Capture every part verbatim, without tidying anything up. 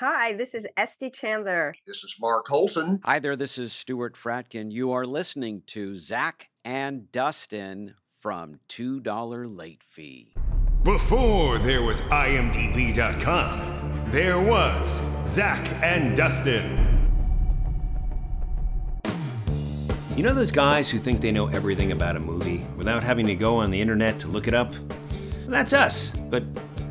Hi, this is Estee Chandler. This is Mark Holton. Hi there, this is Stuart Fratkin. You are listening to Zach and Dustin from Two Dollar Late Fee. Before there was I M D B dot com, there was Zach and Dustin. You know those guys who think they know everything about a movie without having to go on the internet to look it up? That's us, but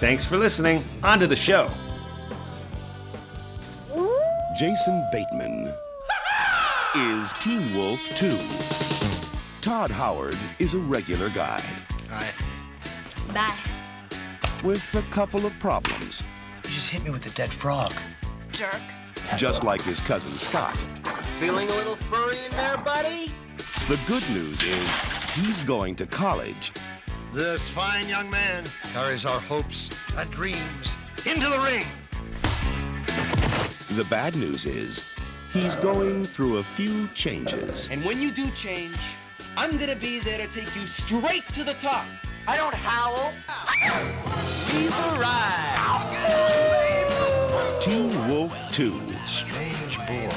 Thanks for listening. On to the show. Jason Bateman is Teen Wolf Too. Todd Howard is a regular guy. Hi. Bye. With a couple of problems. You just hit me with a dead frog. Jerk. Just like his cousin Scott. Feeling a little furry in there, buddy? The good news is he's going to college. This fine young man carries our hopes and dreams into the ring. The bad news is he's going through a few changes. And when you do change, I'm going to be there to take you straight to the top. I don't howl. We've arrived. Teen Wolf two. Strange boy.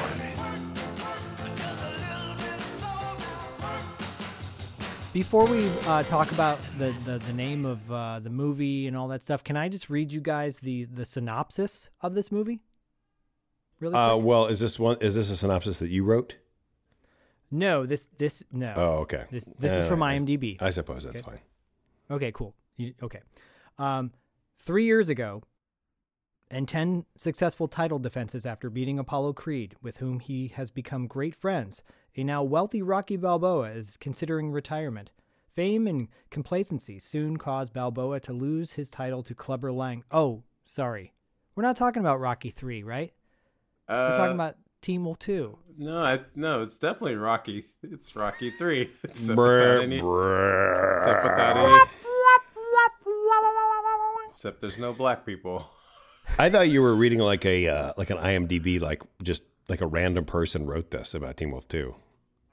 Before we uh, talk about the, the, the name of uh, the movie and all that stuff, can I just read you guys the, the synopsis of this movie? Really? Uh, well, is this one? Is this a synopsis that you wrote? No, this this no. Oh, okay. This this uh, is from I M D B. I suppose that's okay. Fine. Okay, cool. You, okay, um, three years ago, and ten successful title defenses after beating Apollo Creed, with whom he has become great friends. A now wealthy Rocky Balboa is considering retirement. Fame and complacency soon cause Balboa to lose his title to Clubber Lang. Oh, sorry. We're not talking about Rocky three, right? Uh, We're talking about Teen Wolf two. No, I, no, it's definitely Rocky. It's Rocky three. So put that in here. So put that in. Except there's no black people. I thought you were reading like a uh, like an IMDb, like just like a random person wrote this about Teen Wolf two.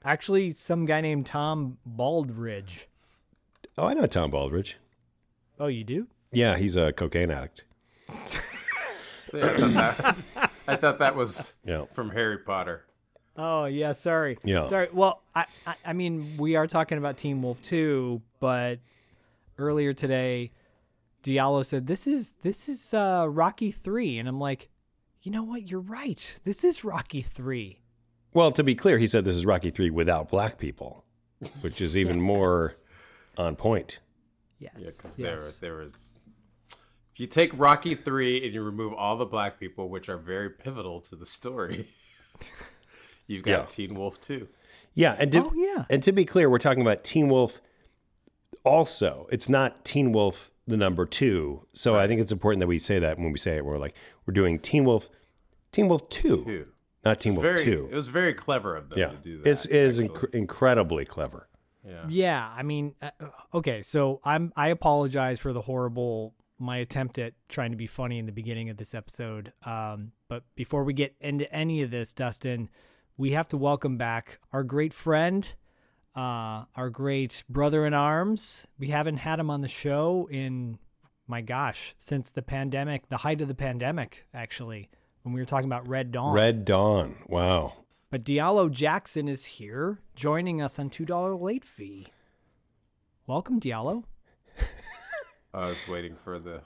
Actually, some guy named Tom Baldridge. Oh, I know Tom Baldridge. Oh, you do? Yeah, he's a cocaine addict. See, I, thought that, I thought that was yeah. from Harry Potter. Oh, yeah, sorry. Yeah. Sorry. Well, I, I, I mean, we are talking about Teen Wolf two, but earlier today, Diallo said, this is this is uh, Rocky three. And I'm like, you know what? You're right. This is Rocky three. Well, to be clear, he said this is Rocky three without black people, which is even yes. more on point. Yes. Yeah, because yes. there, there was... If you take Rocky three and you remove all the black people, which are very pivotal to the story, you've got yeah. Teen Wolf two. Yeah and, to, oh, yeah. and to be clear, we're talking about Teen Wolf also. It's not Teen Wolf the number two. So right. I think it's important that we say that when we say it, we're like, we're doing Teen Wolf, Teen Wolf two, two. Not Teen Wolf very, two. It was very clever of them yeah. to do that. It's, it is inc- incredibly clever. Yeah. Yeah. I mean, uh, okay. So I'm, I apologize for the horrible, my attempt at trying to be funny in the beginning of this episode. Um, but before we get into any of this, Dustin, we have to welcome back our great friend, Uh, our great brother in arms. We haven't had him on the show in, my gosh, since the pandemic, the height of the pandemic, actually, when we were talking about Red Dawn. Red Dawn. Wow. But Diallo Jackson is here joining us on two dollar Late Fee. Welcome, Diallo. I was waiting for the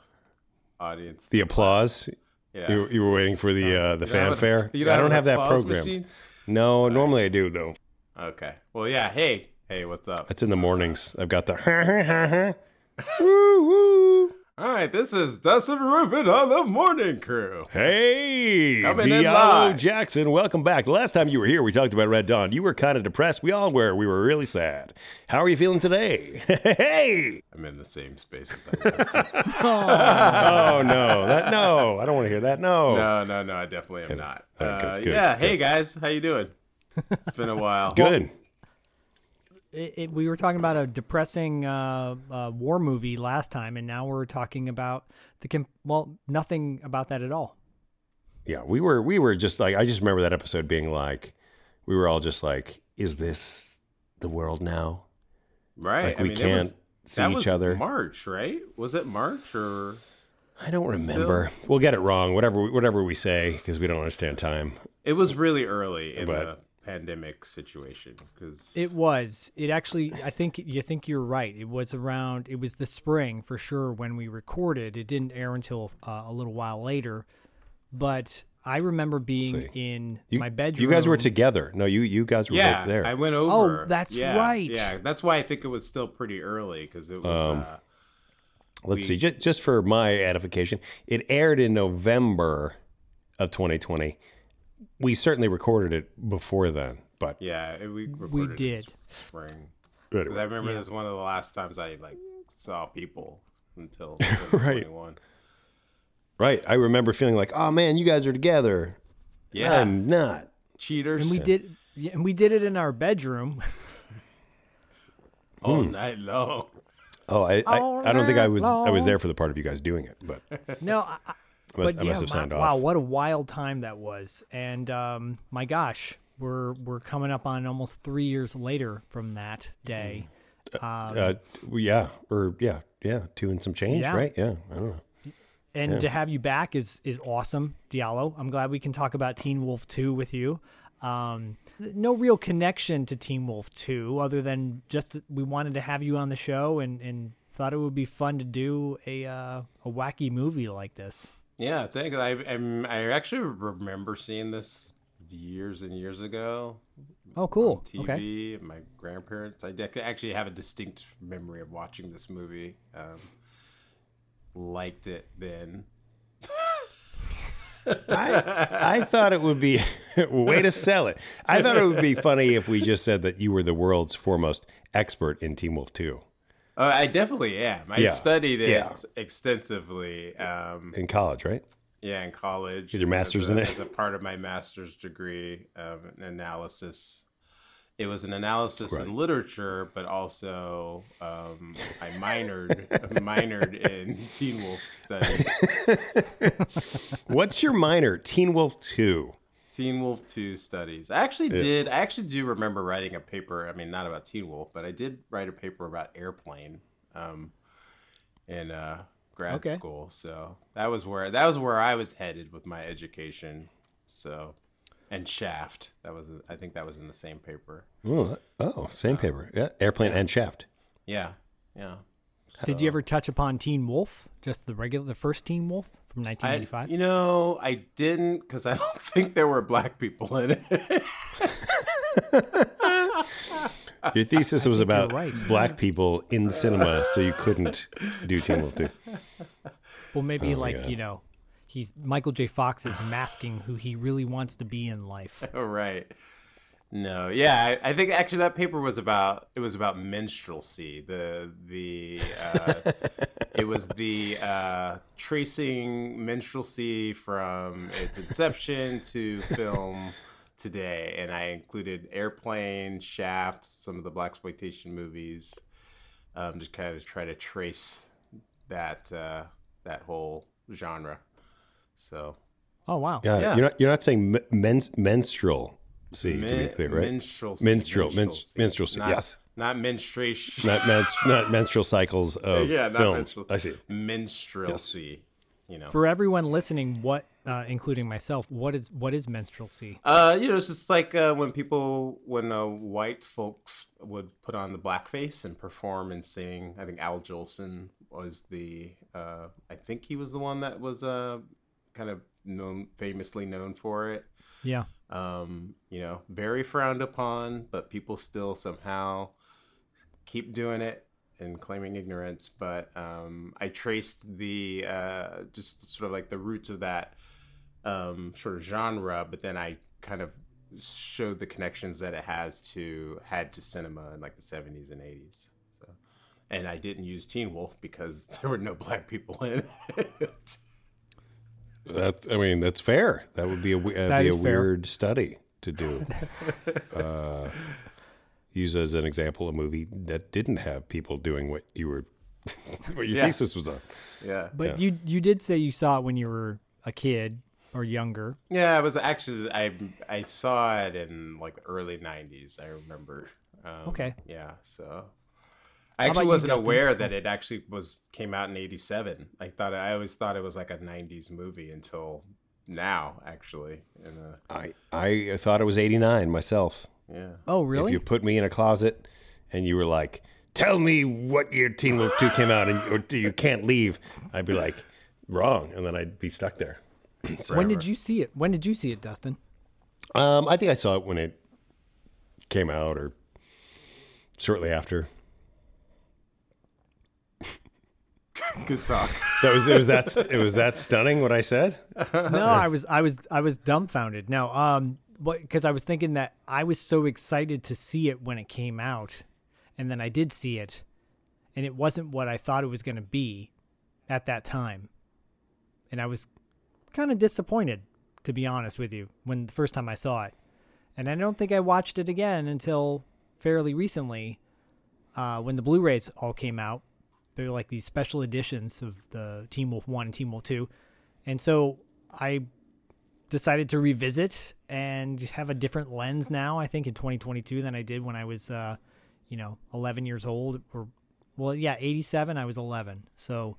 audience. The applause. Yeah. You, you were waiting for the uh, the fanfare? I don't have that program. No, normally I do, though. Okay. Well, yeah. Hey. Hey, what's up? It's in the mornings. I've got the... Woo, woo. All right, this is Dustin Rubin on the Morning Crew. Hey, Diallo Jackson, welcome back. Last time you were here, we talked about Red Dawn. You were kind of depressed. We all were. We were really sad. How are you feeling today? Hey, I'm in the same space as I was. oh. oh no, that no, I don't want to hear that. No, no, no, no. I definitely am not. All right, good, uh, good, yeah. Good. Hey guys, how you doing? It's been a while. Good. It, it, we were talking about a depressing uh, uh, war movie last time, and now we're talking about the well, nothing about that at all. Yeah, we were we were just like I just remember that episode being like we were all just like, is this the world now? Right. Like I we mean, can't was, see that each was other. March, right? Was it March or? I don't remember. Still? We'll get it wrong. Whatever whatever we say, because we don't understand time. It was really early in but, the. pandemic situation because it was it actually I think you think you're right it was around it was the spring for sure when we recorded. It didn't air until uh, a little while later, but I remember being in you, my bedroom. You guys were together. No, you you guys were yeah, right there. I went over. Oh, that's yeah, right. Yeah, that's why I think it was still pretty early because it was um, uh, let's we, see just, just for my edification, it aired in November of twenty twenty. We certainly recorded it before then, but yeah, we recorded we did. It in spring. Because I remember yeah. It was one of the last times I like saw people until twenty twenty-one. Right. I remember feeling like, oh man, you guys are together. Yeah, I'm not cheaters. And we did, yeah, and we did it in our bedroom all hmm. night long. Oh, I, I, I don't think I was long. I was there for the part of you guys doing it, but no. I, I, I must, but yeah, I must have signed my, off. Wow, what a wild time that was. And um, my gosh, we're we're coming up on almost three years later from that day. Um, uh, uh, yeah, or yeah, yeah, two and some change, yeah. right? Yeah, I don't know. And yeah. to have you back is is awesome, Diallo. I'm glad we can talk about Teen Wolf two with you. Um, no real connection to Teen Wolf two other than just we wanted to have you on the show and, and thought it would be fun to do a uh, a wacky movie like this. Yeah, thanks. I I'm, I actually remember seeing this years and years ago. Oh, cool. On T V, okay. My grandparents. I dec- actually have a distinct memory of watching this movie. Um, liked it then. I I thought it would be way to sell it. I thought it would be funny if we just said that you were the world's foremost expert in Teen Wolf two. Uh, I definitely am. I yeah. studied it yeah. extensively. Um, in college, right? Yeah, in college. Did your master's a, in it? As a part of my master's degree, um, an analysis. It was an analysis right. in literature, but also um, I minored minored in Teen Wolf studies. What's your minor? Teen Wolf two. Teen Wolf two studies. I actually yeah. did. I actually do remember writing a paper. I mean, not about Teen Wolf, but I did write a paper about Airplane um, in uh, grad okay. school. So that was where that was where I was headed with my education. So, and Shaft. That was I think that was in the same paper. Ooh, oh, same um, paper. Yeah, Airplane yeah. and Shaft. Yeah, yeah. So. Did you ever touch upon Teen Wolf? Just the regular, the first Teen Wolf? nineteen eighty-five I, you know, I didn't because I don't think there were black people in it. Your thesis was about right. black people in cinema, so you couldn't do Teen Wolf two. Well, maybe oh, like, yeah. you know, he's Michael J. Fox is masking who he really wants to be in life. Oh, right. No, yeah, I, I think actually that paper was about it was about minstrelsy. The the uh, it was the uh, tracing minstrelsy from its inception to film today, and I included Airplane, Shaft, some of the blaxploitation movies, um, just kind of try to trace that uh, that whole genre. So, oh wow, yeah, yeah. you're not you're not saying mens- menstrual. See, Min- to be clear, right? Minstrel, minstrel, minstrel. Yes, not menstruation, not men, not menstrual cycles of yeah, not film. Menstrual. I see minstrelsy. Yes. You know, for everyone listening, what, uh, including myself, what is what is minstrelsy? Uh, you know, it's just like uh, when people, when uh, white folks would put on the blackface and perform and sing. I think Al Jolson was the, uh, I think he was the one that was uh, kind of known, famously known for it. Yeah. Um, you know, very frowned upon, but people still somehow keep doing it and claiming ignorance. But um, I traced the uh, just sort of like the roots of that um, sort of genre, but then I kind of showed the connections that it has to had to cinema in like the seventies and eighties. So, and I didn't use Teen Wolf because there were no black people in it. That's, I mean, that's fair. That would be a, that'd be a weird study to do. uh, use as an example a movie that didn't have people doing what you were, what your yeah. thesis was on. Yeah. But yeah. you you did say you saw it when you were a kid or younger. Yeah, it was actually, I I saw it in like the early nineties, I remember. Um, okay. Yeah, so. I actually wasn't you, aware that it actually was came out in eighty-seven. I thought I always thought it was like a nineties movie until now, actually. And, uh, I I thought it was eighty-nine myself. Yeah. Oh, really? If you put me in a closet and you were like, "Tell me what year Teen Wolf two came out, and or you can't leave," I'd be like, "Wrong," and then I'd be stuck there. When did you see it? When did you see it, Dustin? Um, I think I saw it when it came out, or shortly after. Good talk. That was it. Was that it? Was that stunning? What I said? No, I was, I was, I was dumbfounded. No, um, because I was thinking that I was so excited to see it when it came out, and then I did see it, and it wasn't what I thought it was going to be at that time, and I was kind of disappointed, to be honest with you, when the first time I saw it, and I don't think I watched it again until fairly recently, uh, when the Blu-rays all came out. They were like these special editions of the Teen Wolf one and Teen Wolf two. And so I decided to revisit and have a different lens now, I think, in twenty twenty-two than I did when I was, uh, you know, eleven years old. Or, well, yeah, eighty-seven, I was eleven. So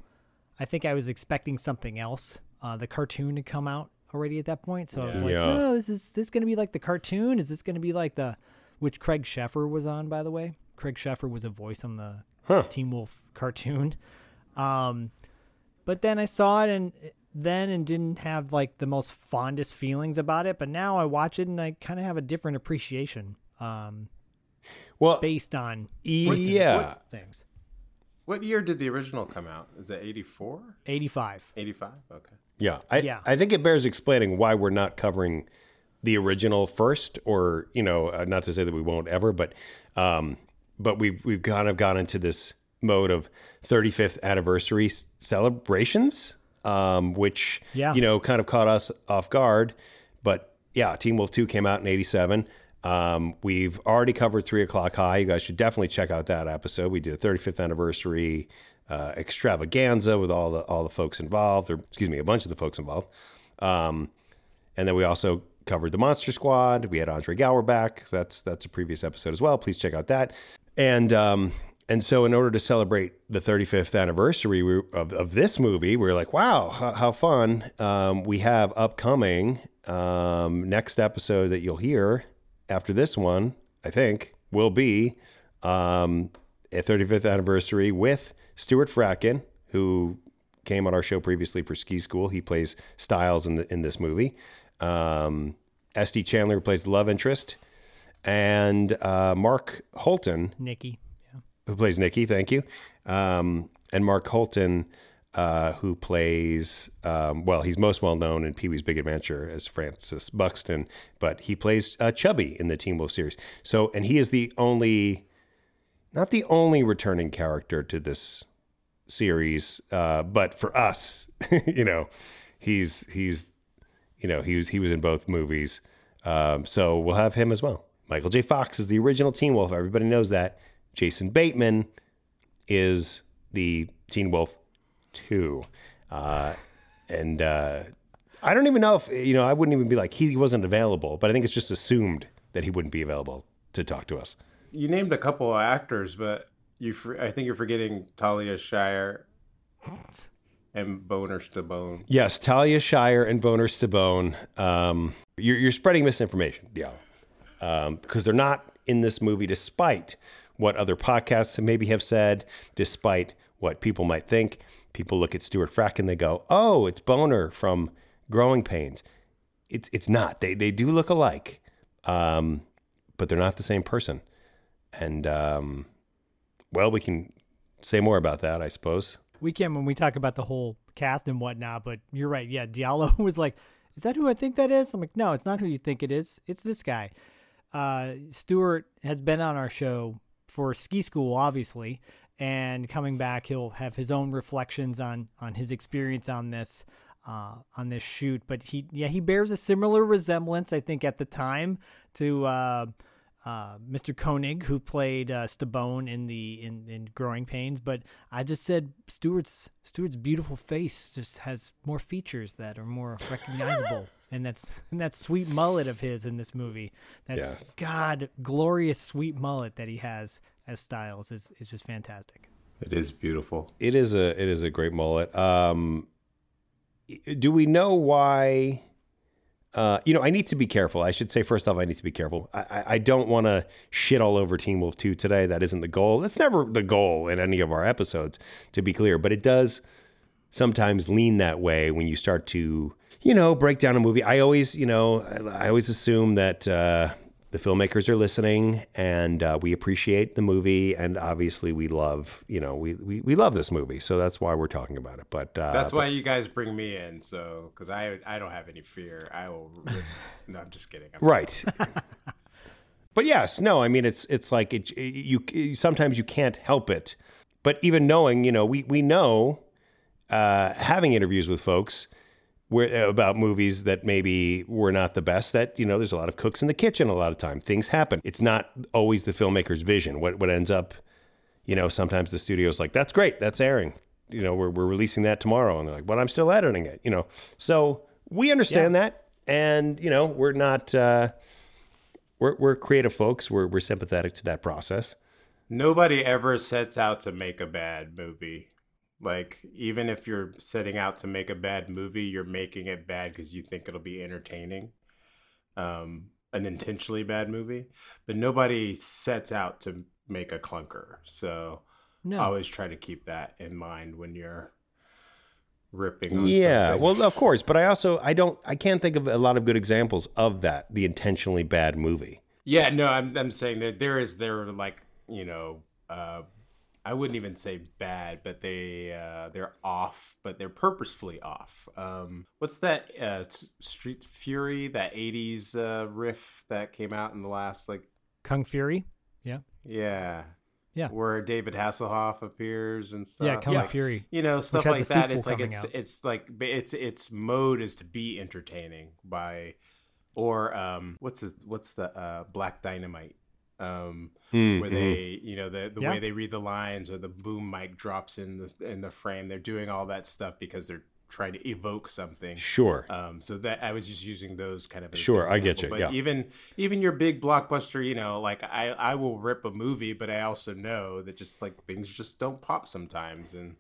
I think I was expecting something else. Uh, the cartoon had come out already at that point. So yeah. I was like, yeah. no, this is this going to be like the cartoon? Is this going to be like the, which Craig Sheffer was on, by the way? Craig Sheffer was a voice on the Huh. Teen Wolf cartoon. Um, but then I saw it and then and didn't have like the most fondest feelings about it. But now I watch it and I kind of have a different appreciation. Um, well, based on yeah what, things. What year did the original come out? Is it eighty-four? eighty-five. eighty-five? Okay. Yeah. I, yeah. I think it bears explaining why we're not covering the original first, or, you know, uh, not to say that we won't ever, but, um, But we've we've kind of gone into this mode of thirty-fifth anniversary celebrations, um, which yeah. you know kind of caught us off guard. But yeah, Teen Wolf two came out in eighty-seven. Um, we've already covered Three O'Clock High. You guys should definitely check out that episode. We did a thirty-fifth anniversary uh, extravaganza with all the all the folks involved, or excuse me, a bunch of the folks involved. Um, and then we also covered the Monster Squad. We had Andre Gower back. That's that's a previous episode as well. Please check out that. And um, and so in order to celebrate the thirty-fifth anniversary we, of, of this movie, we were like, wow, how, how fun. Um, we have upcoming um, next episode that you'll hear after this one, I think, will be um, a thirty-fifth anniversary with Stuart Fratkin, who came on our show previously for Ski School. He plays Styles in the, in this movie. Um, Estee Chandler, who plays the love interest. And uh, Mark Holton, Nikki, yeah. who plays Nikki, thank you. Um, and Mark Holton, uh, who plays, um, well, he's most well known in Pee-wee's Big Adventure as Francis Buxton, but he plays uh, Chubby in the Teen Wolf series. So, and he is the only, not the only returning character to this series, uh, but for us, you know, he's he's, you know, he was he was in both movies, um, so we'll have him as well. Michael J. Fox is the original Teen Wolf. Everybody knows that. Jason Bateman is the Teen Wolf two. Uh, and uh, I don't even know if, you know, I wouldn't even be like, he wasn't available, but I think it's just assumed that he wouldn't be available to talk to us. You named a couple of actors, but you, I think you're forgetting Talia Shire and Boner Stabone. Yes, Talia Shire and Boner Stabone. Um, you're, you're spreading misinformation, yeah. Um, because they're not in this movie, despite what other podcasts maybe have said, despite what people might think. People look at Stuart Fratkin and they go, oh, it's Boner from Growing Pains. It's it's not. They they do look alike, um, but they're not the same person. And, um, well, we can say more about that, I suppose. We can when we talk about the whole cast and whatnot, but you're right. Yeah, Diallo was like, is that who I think that is? I'm like, no, it's not who you think it is. It's this guy. Uh, Stuart has been on our show for Ski School, obviously, and coming back, he'll have his own reflections on on his experience on this uh, on this shoot. But he, yeah, he bears a similar resemblance, I think, at the time to uh, uh, Mister Koenig, who played uh, Stabone in the in, in Growing Pains. But I just said Stuart's Stuart's beautiful face just has more features that are more recognizable. And that's and that sweet mullet of his in this movie. That's yeah. God, glorious sweet mullet that he has as Styles is is just fantastic. It is beautiful. It is a it is a great mullet. Um, do we know why? Uh, you know, I need to be careful. I should say first off, I need to be careful. I, I, I don't want to shit all over Teen Wolf two today. That isn't the goal. That's never the goal in any of our episodes, to be clear. But it does sometimes lean that way when you start to, you know, break down a movie. I always, you know, I, I always assume that uh, the filmmakers are listening, and uh, we appreciate the movie, and obviously we love, you know, we we, we love this movie, so that's why we're talking about it. But uh, that's why but, you guys bring me in, so because I I don't have any fear. I will. No, I'm just kidding. I'm right. But yes, no, I mean it's it's like it, it, you, you sometimes you can't help it. But even knowing, you know, we we know uh, having interviews with folks. We're, about movies that maybe were not the best, that, you know, there's a lot of cooks in the kitchen a lot of time. Things happen. It's not always the filmmaker's vision. What what ends up, you know, sometimes the studio's like, that's great, that's airing. You know, we're we're releasing that tomorrow. And they're like, but I'm still editing it, you know. So we understand yeah. that. And, you know, we're not, uh, we're we're creative folks. We're we're sympathetic to that process. Nobody ever sets out to make a bad movie. Like, even if you're setting out to make a bad movie, you're making it bad because you think it'll be entertaining, um, an intentionally bad movie. But nobody sets out to make a clunker. So no. Always try to keep that in mind when you're ripping on yeah, something. Yeah, well, of course. But I also, I don't, I can't think of a lot of good examples of that, the intentionally bad movie. Yeah, no, I'm, I'm saying that there is, there are like, you know, uh, I wouldn't even say bad, but they uh, they're off, but they're purposefully off. Um, what's that uh, Street Fury, that eighties uh, riff that came out in the last like Kung Fury? Yeah, yeah, yeah. Where David Hasselhoff appears and stuff. Yeah, Kung yeah. Fury. You know, stuff like that. It's like it's out. it's like it's its mode is to be entertaining by, or um, what's his, what's the uh, Black Dynamite. Um, mm, where they, mm. you know, the, the yeah. way they read the lines or the boom mic drops in the in the frame, they're doing all that stuff because they're trying to evoke something. Sure. Um, so that I was just using those kind of. Sure, example. I get you. But yeah. even even your big blockbuster, you know, like I I will rip a movie, but I also know that just like things just don't pop sometimes, and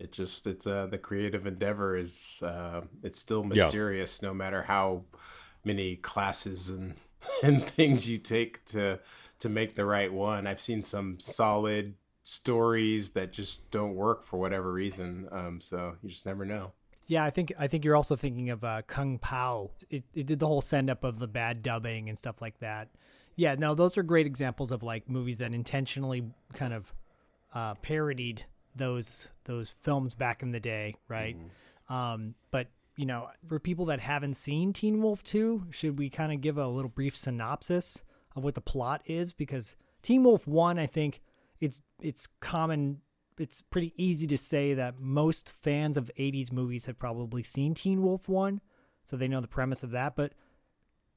it just it's uh the creative endeavor is uh it's still mysterious yeah. no matter how many classes and and things you take to. to make the right one. I've seen some solid stories that just don't work for whatever reason. Um, so you just never know. Yeah, I think I think you're also thinking of uh, Kung Pao. It, it did the whole send up of the bad dubbing and stuff like that. Yeah, no, those are great examples of like movies that intentionally kind of uh, parodied those those films back in the day, right? Mm-hmm. Um, but you know, for people that haven't seen Teen Wolf two, should we kind of give a little brief synopsis of what the plot is? Because Teen Wolf one, I think it's it's common, it's pretty easy to say that most fans of eighties movies have probably seen Teen Wolf one, so they know the premise of that. But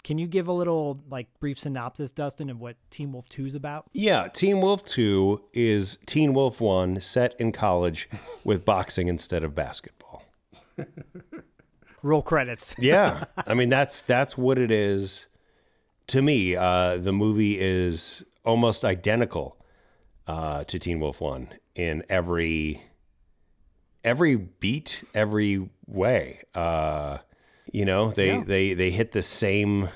can you give a little like brief synopsis, Dustin, of what Teen Wolf two is about? Yeah, Teen Wolf two is Teen Wolf one set in college with boxing instead of basketball. Roll credits. Yeah, I mean that's that's what it is. To me, uh, the movie is almost identical uh, to Teen Wolf one in every every beat, every way. Uh, you know, they, yeah. they they hit the same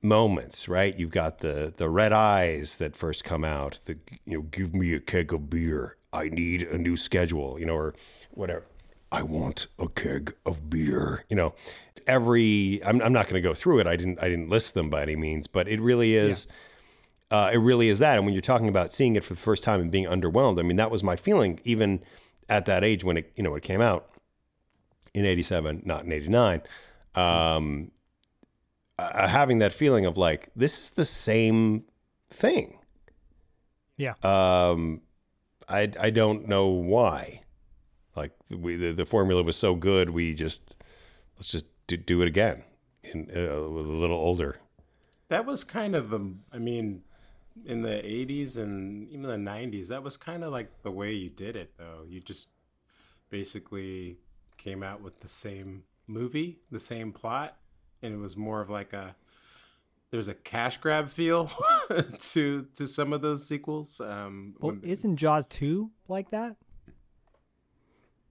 moments, right? You've got the the red eyes that first come out. The you know, give me a keg of beer. I need a new schedule. You know, or whatever. I want a keg of beer. You know, every, I'm, I'm not going to go through it. I didn't, I didn't list them by any means, but it really is, yeah. uh, it really is that. And when you're talking about seeing it for the first time and being underwhelmed, I mean, that was my feeling even at that age when it, you know, it came out in eighty-seven, not in eighty-nine. Um, uh, having that feeling of like, this is the same thing. Yeah. Um, I, I don't know why. Like we, the, the formula was so good, we just let's just do, do it again, in, uh, a little older. That was kind of the, I mean, in the eighties and even the nineties, that was kind of like the way you did it, though. You just basically came out with the same movie, the same plot, and it was more of like a there's a cash grab feel to to some of those sequels. Um, well, when, isn't Jaws two like that?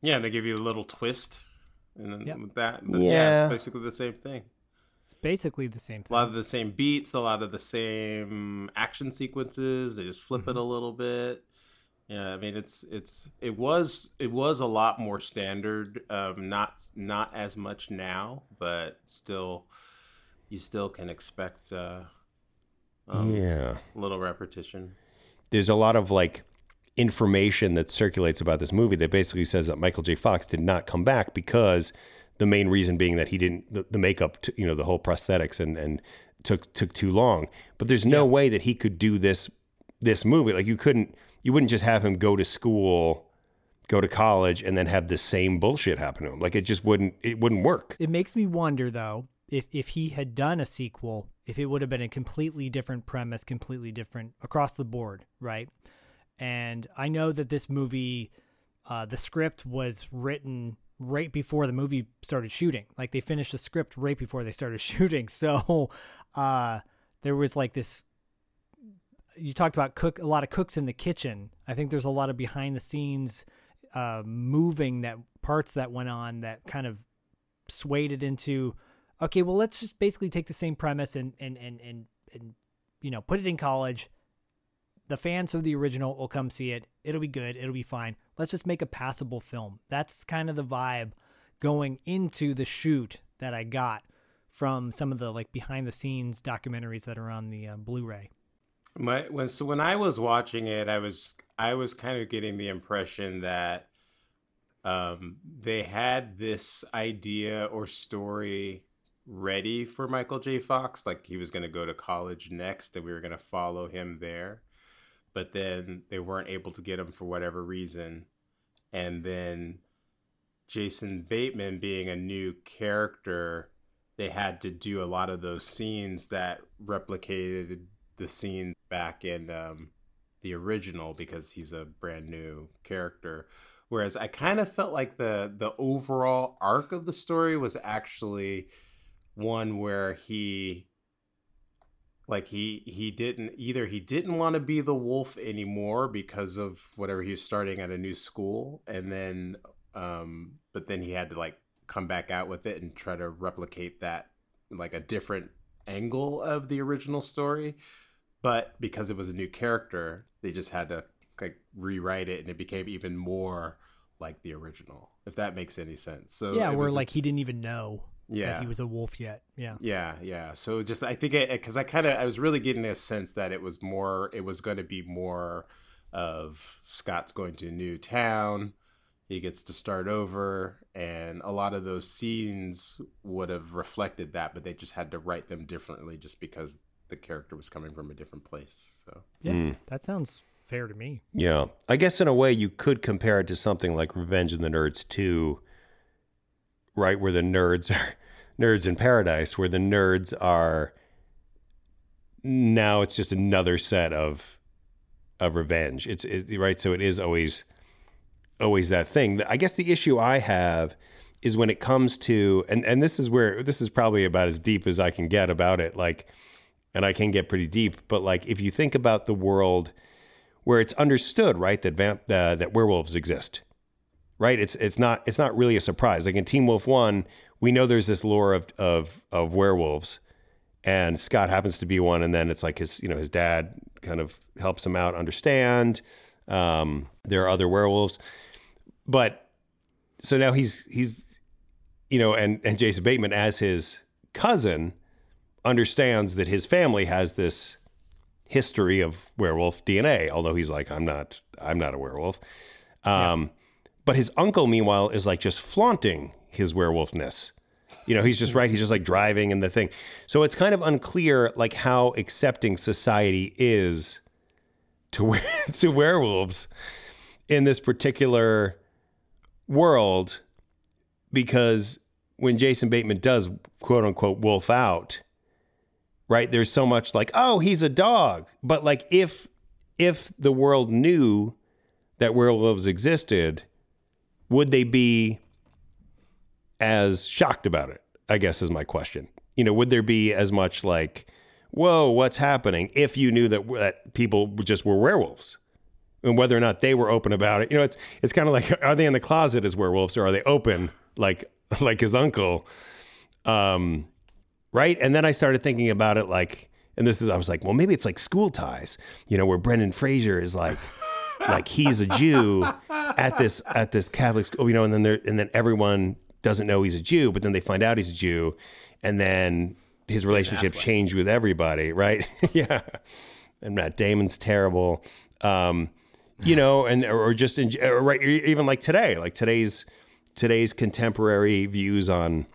Yeah, they give you a little twist, and then yep. with that, yeah. yeah, it's basically the same thing. It's basically the same thing. A lot of the same beats, a lot of the same action sequences. They just flip mm-hmm. it a little bit. Yeah, I mean, it's it's it was it was a lot more standard. Um, not not as much now, but still, you still can expect uh, um, yeah a little repetition. There's a lot of like. Information that circulates about this movie that basically says that Michael J. Fox did not come back because the main reason being that he didn't the, the makeup, t- you know, the whole prosthetics and and took took too long. But there's no yeah. way that he could do this this movie. Like you couldn't you wouldn't just have him go to school, go to college, and then have the same bullshit happen to him. Like it just wouldn't it wouldn't work. It makes me wonder though if if he had done a sequel, if it would have been a completely different premise, completely different across the board, right? And I know that this movie, uh, the script was written right before the movie started shooting. Like they finished the script right before they started shooting. So uh, there was like this, you talked about cook, a lot of cooks in the kitchen. I think there's a lot of behind the scenes uh, moving that parts that went on that kind of swayed it into, okay, well, let's just basically take the same premise and, and, and, and, and you know, put it in college. The fans of the original will come see it. It'll be good. It'll be fine. Let's just make a passable film. That's kind of the vibe going into the shoot that I got from some of the like behind the scenes documentaries that are on the uh, Blu-ray. My, when, so when I was watching it, I was, I was kind of getting the impression that um, they had this idea or story ready for Michael J. Fox. Like he was going to go to college next and we were going to follow him there. But then they weren't able to get him for whatever reason. And then Jason Bateman being a new character, they had to do a lot of those scenes that replicated the scene back in um, the original because he's a brand new character. Whereas I kind of felt like the the overall arc of the story was actually one where he... Like he, he didn't either. He didn't want to be the wolf anymore because of whatever he was starting at a new school. And then, um, but then he had to like come back out with it and try to replicate that, like a different angle of the original story. But because it was a new character, they just had to like rewrite it and it became even more like the original, if that makes any sense. So yeah, where like he didn't even know. Yeah, that he was a wolf yet. Yeah, yeah, yeah. So just I think because I kind of I was really getting a sense that it was more it was going to be more of Scott's going to a new town. He gets to start over and a lot of those scenes would have reflected that. But they just had to write them differently just because the character was coming from a different place. So, yeah, mm. that sounds fair to me. Yeah, I guess in a way you could compare it to something like Revenge of the Nerds two. Right, where the nerds are nerds in paradise, where the nerds are now it's just another set of of revenge. It's it, right, so it is always always that thing. I guess the issue I have is when it comes to and and this is where this is probably about as deep as I can get about it. Like, and I can get pretty deep, but like if you think about the world where it's understood, right, that vamp uh, that werewolves exist. Right, it's it's not it's not really a surprise. Like in Teen Wolf One, we know there's this lore of of of werewolves, and Scott happens to be one. And then it's like his you know his dad kind of helps him out understand. Um, there are other werewolves, but so now he's he's you know, and and Jason Bateman as his cousin understands that his family has this history of werewolf D N A, although he's like, I'm not I'm not a werewolf. Um, yeah. But his uncle, meanwhile, is like just flaunting his werewolfness. You know, he's just right. He's just like driving and the thing. So it's kind of unclear like how accepting society is to to werewolves in this particular world, because when Jason Bateman does quote unquote wolf out, right, there's so much like, oh, he's a dog. But like if if the world knew that werewolves existed, would they be as shocked about it, I guess is my question. You know, would there be as much like, whoa, what's happening, if you knew that, that people just were werewolves, and whether or not they were open about it? You know, it's it's kind of like, are they in the closet as werewolves, or are they open like like his uncle? Um, right? And then I started thinking about it like, and this is, I was like, well, maybe it's like School Ties, you know, where Brendan Fraser is like, like he's a Jew at this at this Catholic school, you know, and then there and then everyone doesn't know he's a Jew, but then they find out he's a Jew, and then his relationship changed with everybody, right? Yeah. And Matt Damon's terrible. Um, you know, and or just in, or right, even like today, like today's today's contemporary views on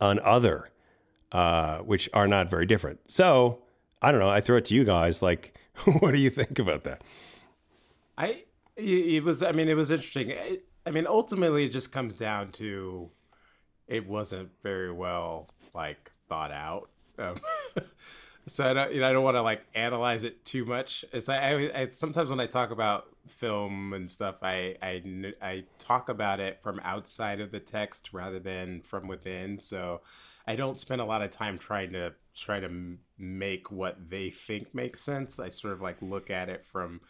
on other, uh, which are not very different. So I don't know. I throw it to you guys. Like, what do you think about that? I it was. I mean, it was interesting. I, I mean, ultimately, it just comes down to it wasn't very well, like, thought out. Um, so I don't, you know, I don't want to, like, analyze it too much. It's I, I, I sometimes when I talk about film and stuff, I, I, I talk about it from outside of the text rather than from within. So I don't spend a lot of time trying to try to make what they think makes sense. I sort of, like, look at it from,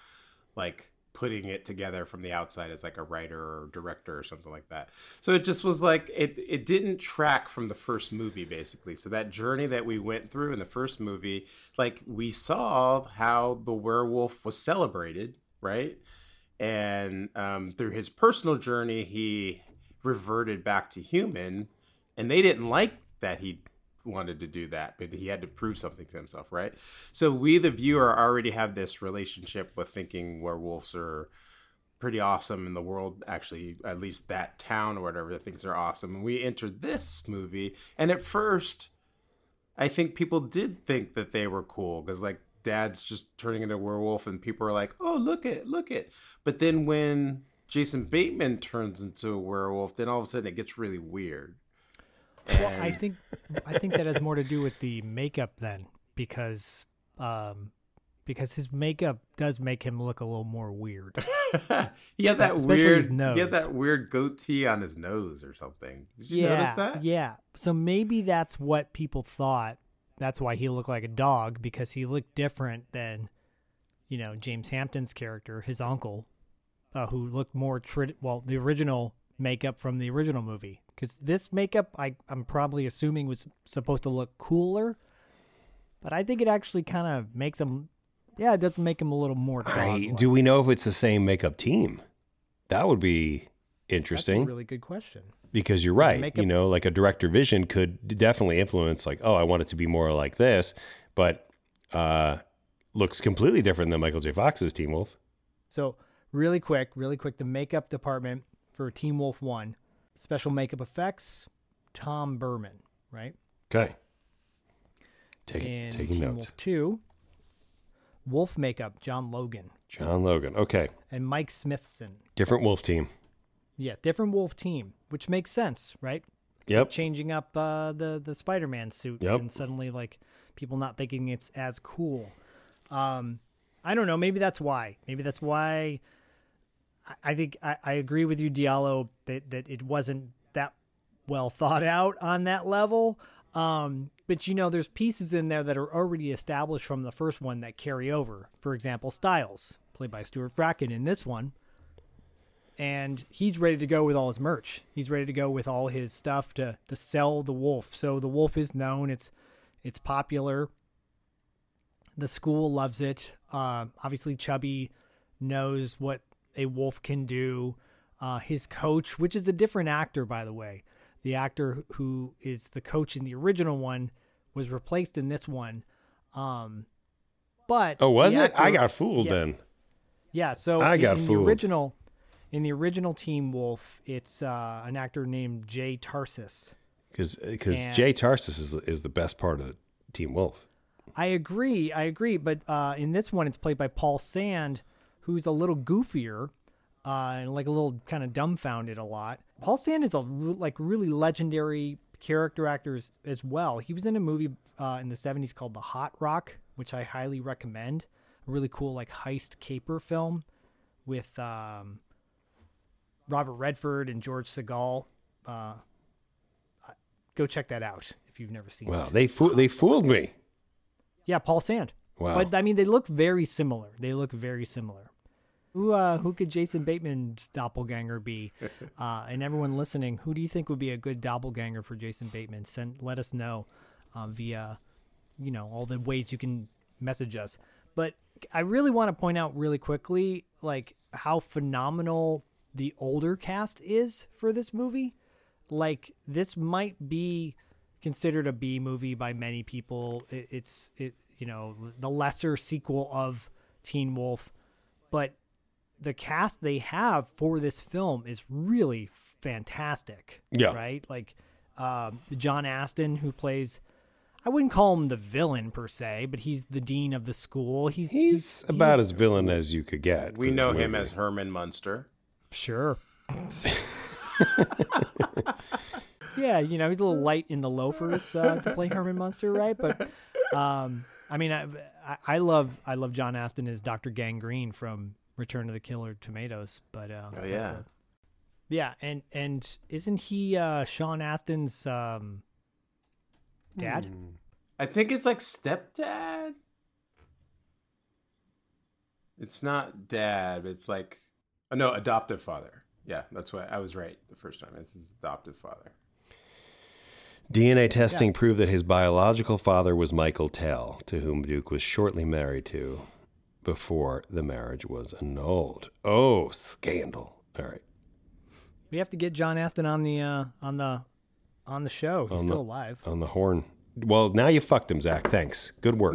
like, putting it together from the outside as like a writer or director or something like that. So it just was like, it it didn't track from the first movie, basically. So that journey that we went through in the first movie, like we saw how the werewolf was celebrated, right? And um, through his personal journey, he reverted back to human, and they didn't like that he wanted to do that, but he had to prove something to himself, right? So we, the viewer, already have this relationship with thinking werewolves are pretty awesome in the world, actually, at least that town or whatever that thinks they're awesome. And we entered this movie, and at first, I think people did think that they were cool, because like dad's just turning into a werewolf, and people are like, oh, look it, look it. But then when Jason Bateman turns into a werewolf, then all of a sudden it gets really weird. Well, I think I think that has more to do with the makeup then, because um, because his makeup does make him look a little more weird. Yeah, that weird nose. Yeah, that weird goatee on his nose or something. Did you yeah, notice that? Yeah. So maybe that's what people thought. That's why he looked like a dog, because he looked different than, you know, James Hampton's character, his uncle, uh, who looked more tri- well the original makeup from the original movie. Because this makeup, I, I'm probably assuming, was supposed to look cooler. But I think it actually kind of makes him, yeah, it does make him a little more dog-like. Do we know if it's the same makeup team? That would be interesting. That's a really good question. Because you're right. Makeup, you know, like a director vision could definitely influence, like, oh, I want it to be more like this. But uh, looks completely different than Michael J. Fox's Teen Wolf. So really quick, really quick, the makeup department for Teen Wolf one. Special makeup effects, Tom Berman, right? Okay. Take, and taking Teen notes. Wolf two, wolf makeup, John Logan. John Logan, okay. And Mike Smithson. Different wolf team. Yeah, different wolf team, which makes sense, right? It's yep. Like changing up uh, the, the Spider-Man suit, yep. And suddenly, like, people not thinking it's as cool. Um, I don't know. Maybe that's why. Maybe that's why... I think I, I agree with you, Diallo, that, that it wasn't that well thought out on that level. Um, but, you know, there's pieces in there that are already established from the first one that carry over. For example, Styles, played by Stuart Fratkin in this one. And he's ready to go with all his merch. He's ready to go with all his stuff to, to sell the wolf. So the wolf is known. It's it's popular. The school loves it. Uh, obviously, Chubby knows what a wolf can do. uh, his coach, which is a different actor, by the way. The actor who is the coach in the original one was replaced in this one. Um, but oh, was it? Actor, I got fooled yeah, then. Yeah, so I in, got in fooled. The original, in the original Teen Wolf, it's uh, an actor named Jay Tarsis. Because Jay Tarsis is is the best part of Teen Wolf. I agree, I agree. But uh, in this one, it's played by Paul Sand, who's a little goofier. Uh, and like a little kind of dumbfounded a lot. Paul Sand is a re- like really legendary character actor as, as well. He was in a movie uh, in the seventies called The Hot Rock, which I highly recommend. A really cool like heist caper film with um, Robert Redford and George Segal. Uh, go check that out if you've never seen wow, it. Wow, they fo- they fooled me. Yeah, Paul Sand. Wow. But I mean, they look very similar. They look very similar. Who uh, who could Jason Bateman's doppelganger be? Uh, and everyone listening, who do you think would be a good doppelganger for Jason Bateman? Send, let us know uh, via, you know, all the ways you can message us. But I really want to point out really quickly, like, how phenomenal the older cast is for this movie. Like, this might be considered a B movie by many people. It, it's, it you know, the lesser sequel of Teen Wolf. But the cast they have for this film is really fantastic. Yeah. Right. Like, um, John Astin, who plays, I wouldn't call him the villain per se, but he's the dean of the school. He's, he's, he's about he's, as villain as you could get. We know him as Herman Munster. Sure. Yeah. You know, he's a little light in the loafers, uh, to play Herman Munster. Right. But, um, I mean, I, I love, I love John Astin as Doctor Gangrene from Return of the Killer Tomatoes, but uh, oh yeah, a, yeah, and and isn't he uh, Sean Astin's um, dad? Hmm. I think it's like stepdad. It's not dad. It's like oh, no, adoptive father. Yeah, that's what I was right the first time. It's his adoptive father. D N A testing yes. proved that his biological father was Michael Tell, to whom Duke was shortly married to before the marriage was annulled. Oh, scandal. All right. We have to get John Astin on the uh, on the on the show. He's on still the, alive. On the horn. Well, now you fucked him, Zach. Thanks. Good work.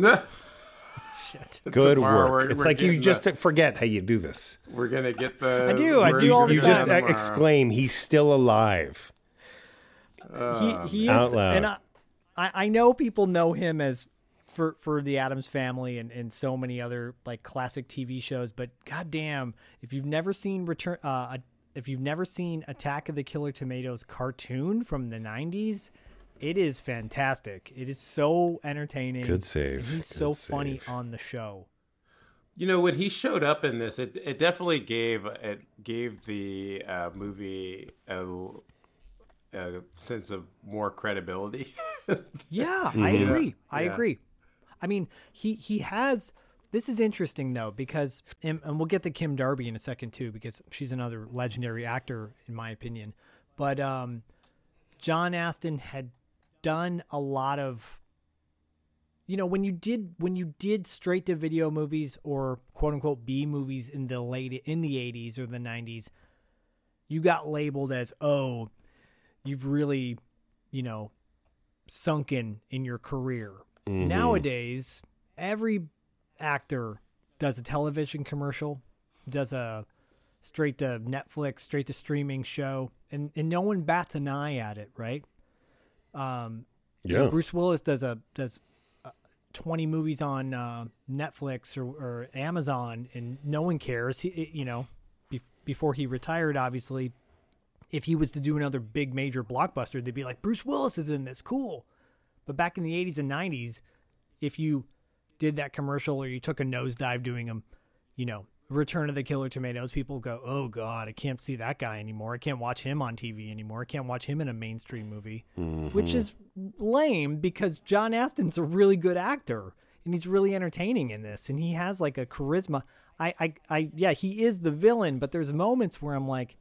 Shit. Good work. We're, it's we're like you just the, forget how you do this. We're going to get the... I do. I do all the time. You just tomorrow. exclaim, he's still alive. Uh, he, he is, out loud. And I, I know people know him as for, for the Addams Family and, and so many other like classic T V shows, but goddamn, if you've never seen Return, uh, if you've never seen Attack of the Killer Tomatoes cartoon from the nineties, it is fantastic. It is so entertaining. Good save. And he's Good so save. funny on the show. You know, when he showed up in this, it it definitely gave it gave the uh, movie a. a sense of more credibility. yeah, I agree. Yeah. I agree. I mean, he, he has, this is interesting though, because, and, and we'll get to Kim Darby in a second too, because she's another legendary actor in my opinion. But, um, John Astin had done a lot of, you know, when you did, when you did straight to video movies or quote unquote B movies in the late, in the eighties or the nineties, you got labeled as, oh, you've really, you know, sunken in your career. Mm-hmm. Nowadays, every actor does a television commercial, does a straight to Netflix, straight to streaming show, and, and no one bats an eye at it, right? Um, yeah. You know, Bruce Willis does a does uh, twenty movies on uh, Netflix or, or Amazon, and no one cares. He, you know, be- before he retired, obviously. If he was to do another big major blockbuster, they'd be like, Bruce Willis is in this, cool. But back in the eighties and nineties, if you did that commercial or you took a nosedive doing them, you know, Return of the Killer Tomatoes, people go, oh God, I can't see that guy anymore. I can't watch him on T V anymore. I can't watch him in a mainstream movie, mm-hmm. which is lame because John Astin's a really good actor and he's really entertaining in this. And he has like a charisma. I, I, I yeah, he is the villain, but there's moments where I'm like,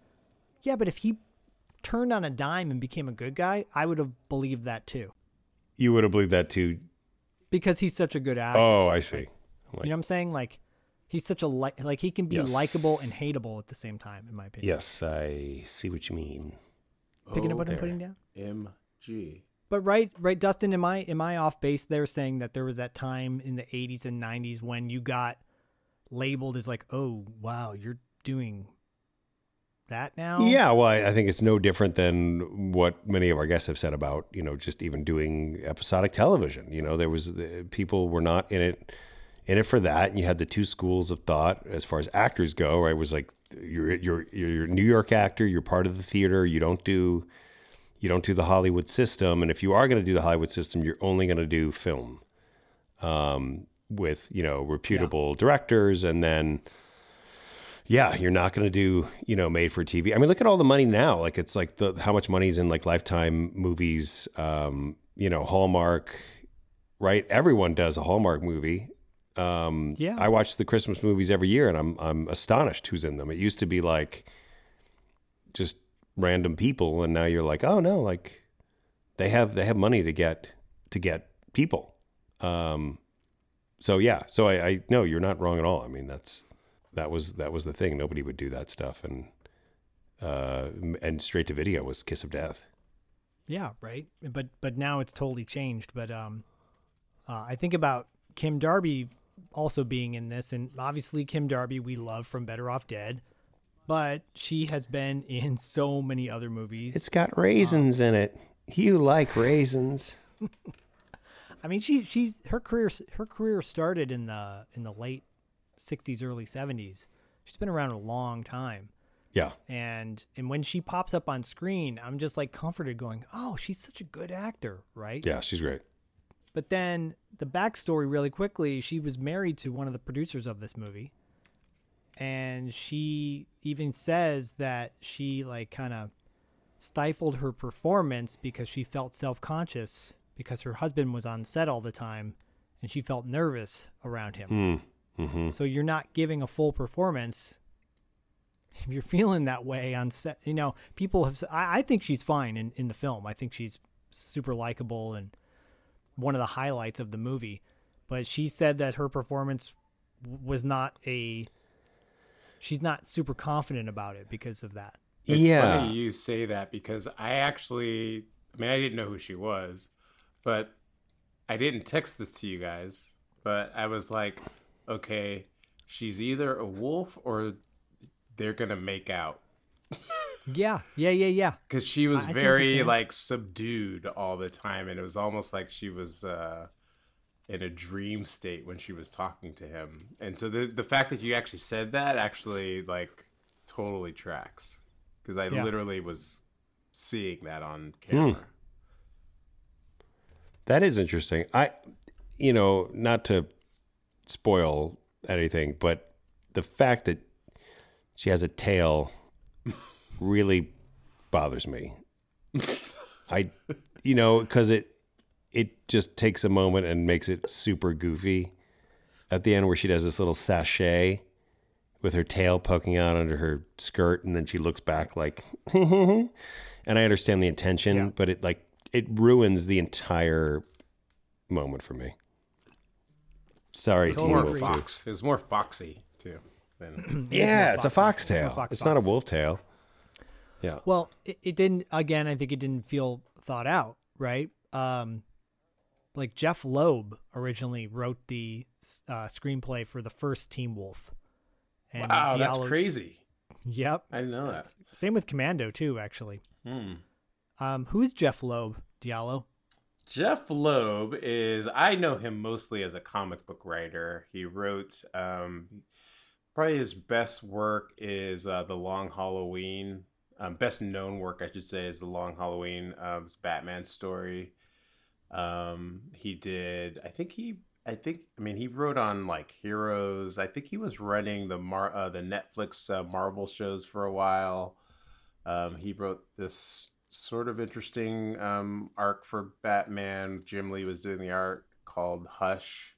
yeah, but if he turned on a dime and became a good guy, I would have believed that too. You would have believed that too? Because he's such a good actor. Oh, I see. Like, you know what I'm saying? Like, He's such a li- like he can be yes. likable and hateable at the same time, in my opinion. Yes, I see what you mean. Picking oh, up what there. I'm putting down. M G. But right, right, Dustin, am I am I off base there saying that there was that time in the eighties and nineties when you got labeled as like, oh wow, you're doing that now? Yeah, well, I, I think it's no different than what many of our guests have said about, you know, just even doing episodic television. You know, there was the, people were not in it in it for that, and you had the two schools of thought as far as actors go. Right, it was like you're you're you're a New York actor, you're part of the theater, you don't do you don't do the Hollywood system, and if you are going to do the Hollywood system, you're only going to do film um, with, you know, reputable yeah. directors, and then. Yeah, you're not going to do, you know, made for T V. I mean, look at all the money now. Like, it's like the how much money's in like Lifetime movies, um, you know, Hallmark, right? Everyone does a Hallmark movie. Um, yeah. I watch the Christmas movies every year, and I'm I'm astonished who's in them. It used to be like just random people, and now you're like, oh no, like they have they have money to get to get people. Um, so yeah, so I, I no, you're not wrong at all. I mean, that's. That was that was the thing. Nobody would do that stuff, and uh, and straight to video was Kiss of Death. Yeah, right. But but now it's totally changed. But um, uh, I think about Kim Darby also being in this, and obviously Kim Darby we love from Better Off Dead, but she has been in so many other movies. It's got raisins um, in it. You like raisins? I mean, she she's her career her career started in the in the late. sixties, early seventies. She's been around a long time. Yeah. And and when she pops up on screen, I'm just like comforted going, oh, she's such a good actor, right? Yeah, she's great. But then the backstory really quickly, she was married to one of the producers of this movie. And she even says that she like kind of stifled her performance because she felt self-conscious because her husband was on set all the time and she felt nervous around him. Mm. Mm-hmm. So you're not giving a full performance. If you're feeling that way on set, you know, people have, I, I think she's fine in, in the film. I think she's super likable and one of the highlights of the movie, but she said that her performance was not a, she's not super confident about it because of that. It's yeah. funny you say that because I actually, I mean, I didn't know who she was, but I didn't text this to you guys, but I was like, okay, she's either a wolf or they're going to make out. yeah, yeah, yeah, yeah. Because she was I, very, like, subdued all the time, and it was almost like she was uh, in a dream state when she was talking to him. And so the the fact that you actually said that actually, like, totally tracks. Because I yeah. literally was seeing that on camera. Hmm. That is interesting. I, you know, not to... spoil anything, but the fact that she has a tail really bothers me. I, you know, because it it just takes a moment and makes it super goofy at the end where she does this little sashay with her tail poking out under her skirt, and then she looks back like, and I understand the intention, yeah. but it like it ruins the entire moment for me. Sorry, it's more fox. It's more foxy too. Than... yeah, it's, it's a foxtail. Fox it's fox. Not a wolf tail. Yeah. Well, it, it didn't. Again, I think it didn't feel thought out, right? Um, like Jeph Loeb originally wrote the uh, screenplay for the first Teen Wolf. And wow, Diallo... that's crazy. Yep, I didn't know that. Same with Commando too, actually. Hmm. Um, who is Jeph Loeb, Diallo? Jeph Loeb is, I know him mostly as a comic book writer. He wrote, um, probably his best work is uh, The Long Halloween. Um, best known work, I should say, is The Long Halloween, um, his Batman story. Um, he did, I think he, I think, I mean, he wrote on like Heroes. I think he was running the Mar- uh, the Netflix uh, Marvel shows for a while. Um, he wrote this sort of interesting um, arc for Batman. Jim Lee was doing the art called Hush.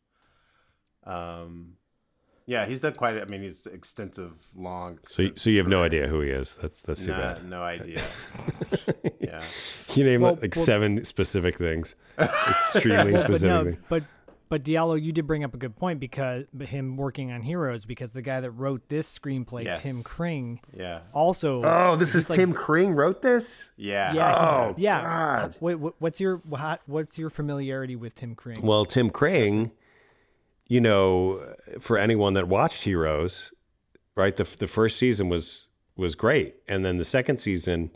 Um, yeah, he's done quite. I mean, he's extensive, long. Extensive so, so you have career. No idea who he is. That's that's too nah, bad. No idea. yeah, you named well, like well, seven specific things. Extremely specific. But, no, but But Diallo, you did bring up a good point, because him working on Heroes, because the guy that wrote this screenplay, yes. Tim Kring, yeah, also. Oh, this is like, Tim Kring wrote this? Yeah. Yeah. Oh, yeah. God. Wait, what's your what's your familiarity with Tim Kring? Well, Tim Kring, you know, for anyone that watched Heroes, right? The the first season was was great, and then the second season,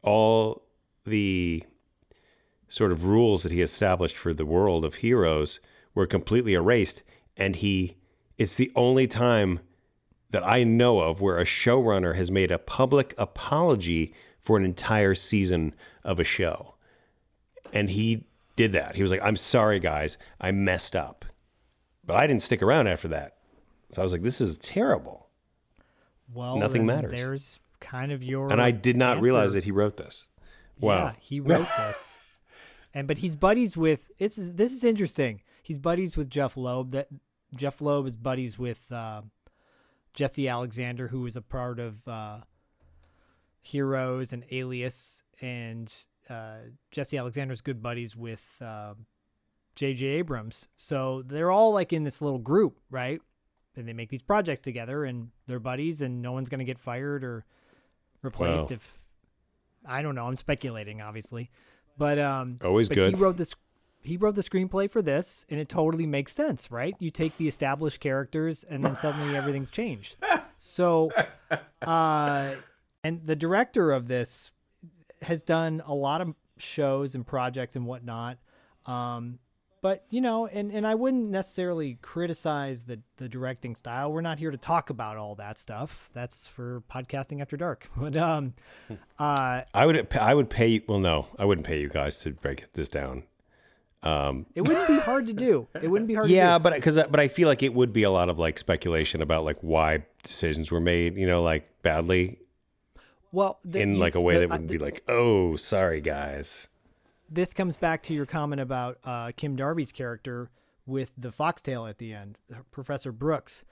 all the sort of rules that he established for the world of Heroes were completely erased, and he it's the only time that I know of where a showrunner has made a public apology for an entire season of a show. And he did that. He was like, I'm sorry, guys, I messed up. But I didn't stick around after that. So I was like, this is terrible. Well, nothing matters. There's kind of your And I did not answer. realize that he wrote this. Wow. Yeah, he wrote this. And but he's buddies with it's this is interesting. He's buddies with Jeph Loeb. That Jeph Loeb is buddies with uh, Jesse Alexander, who was a part of uh, Heroes and Alias. And uh, Jesse Alexander's good buddies with J J Uh, Abrams. So they're all like in this little group, right? And they make these projects together, and they're buddies, and no one's going to get fired or replaced. Wow. If I don't know, I'm speculating, obviously. But um, always but good. He wrote this. He wrote the screenplay for this, and it totally makes sense, right? You take the established characters, and then suddenly everything's changed. So, uh, and the director of this has done a lot of shows and projects and whatnot. Um, but you know, and, and I wouldn't necessarily criticize the the directing style. We're not here to talk about all that stuff. That's for podcasting after dark. But um, uh, I would I would pay you. Well, no, I wouldn't pay you guys to break this down. Um, it wouldn't be hard to do. It wouldn't be hard. Yeah, to do. but because but I feel like it would be a lot of like speculation about like why decisions were made, you know, like badly. Well, the, in like a way the, that wouldn't the, be like, oh, sorry, guys. This comes back to your comment about uh, Kim Darby's character with the foxtail at the end, Professor Brooks,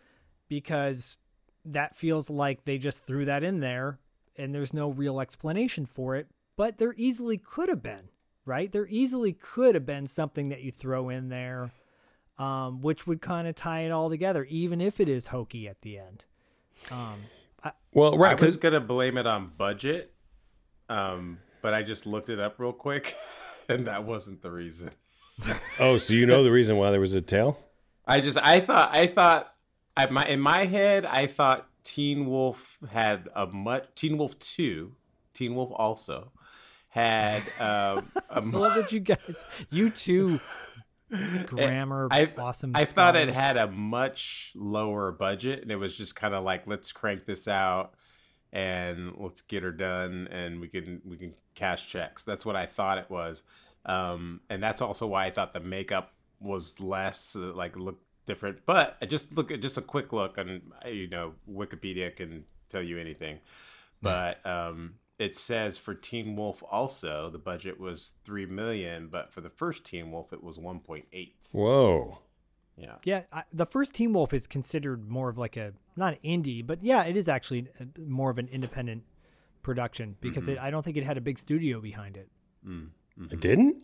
because that feels like they just threw that in there, and there's no real explanation for it. But there easily could have been. Right. There easily could have been something that you throw in there, um, which would kind of tie it all together, even if it is hokey at the end. Um, I, well, right. I was going to blame it on budget, um, but I just looked it up real quick, and that wasn't the reason. Oh, so you know the reason why there was a tail? I just I thought I thought I, my, in my head, I thought Teen Wolf had a much Teen Wolf two, Teen Wolf also. Had um, a mu- love that you guys, you two grammar I, awesome. I scholars. Thought it had a much lower budget, and it was just kind of like, let's crank this out and let's get her done, and we can we can cash checks. That's what I thought it was, um, and that's also why I thought the makeup was less uh, like looked different. But I just look at just a quick look, and you know Wikipedia can tell you anything, but. Um, It says for Teen Wolf also, the budget was three million dollars, but for the first Teen Wolf, it was one point eight. Whoa. Yeah. Yeah. I, the first Teen Wolf is considered more of like a, not indie, but yeah, it is actually a, more of an independent production because mm-hmm. it, I don't think it had a big studio behind it. Mm-hmm. It didn't?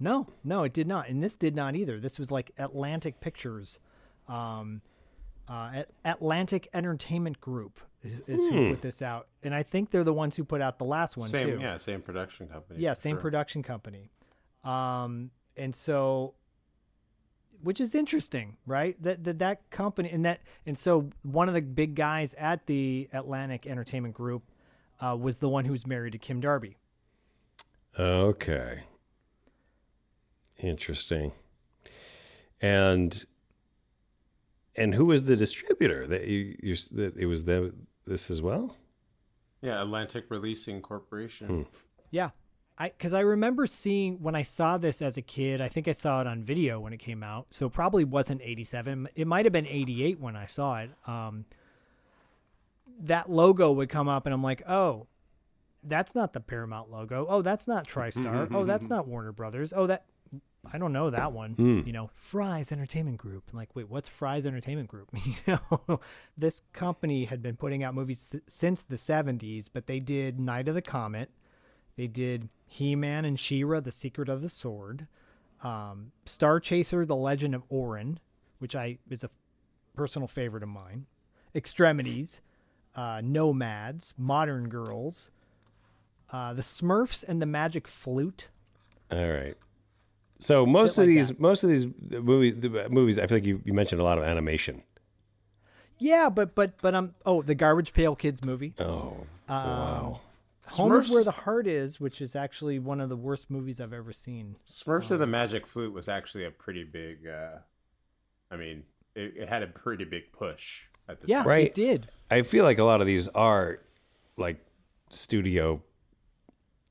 No, no, it did not. And this did not either. This was like Atlantic Pictures, um, uh, Atlantic Entertainment Group. Is who hmm. put this out, and I think they're the ones who put out the last one same, too. Yeah, same production company. Yeah, same sure. production company, um, and so, which is interesting, right? That that that company and that and so one of the big guys at the Atlantic Entertainment Group uh, was the one who's married to Kim Darby. Okay, interesting, and and who was the distributor that you, you that it was the. This as well? Yeah, Atlantic Releasing Corporation. Hmm. Yeah. I because I remember seeing when I saw this as a kid, I think I saw it on video when it came out. So it probably wasn't eighty-seven. It might have been eighty-eight when I saw it. Um, that logo would come up and I'm like, oh, that's not the Paramount logo. Oh, that's not TriStar. Oh, that's not Warner Brothers. Oh, that I don't know that one. Mm. You know, Fry's Entertainment Group. I'm like, wait, what's Fry's Entertainment Group? You know, this company had been putting out movies th- since the seventies, but they did Night of the Comet, they did He-Man and She-Ra: The Secret of the Sword, um, Star Chaser, The Legend of Orin, which I is a personal favorite of mine, Extremities, uh, Nomads, Modern Girls, uh, The Smurfs and the Magic Flute. All right. So most of these, most of these movies, the movies, I feel like you, you mentioned a lot of animation. Yeah, but but but um oh the Garbage Pail Kids movie. Oh um, wow. Home Smurfs? Is Where the Heart Is, which is actually one of the worst movies I've ever seen. Smurfs um, and the Magic Flute was actually a pretty big. Uh, I mean, it, it had a pretty big push at the yeah, time. Yeah, right? It did. I feel like a lot of these are like studio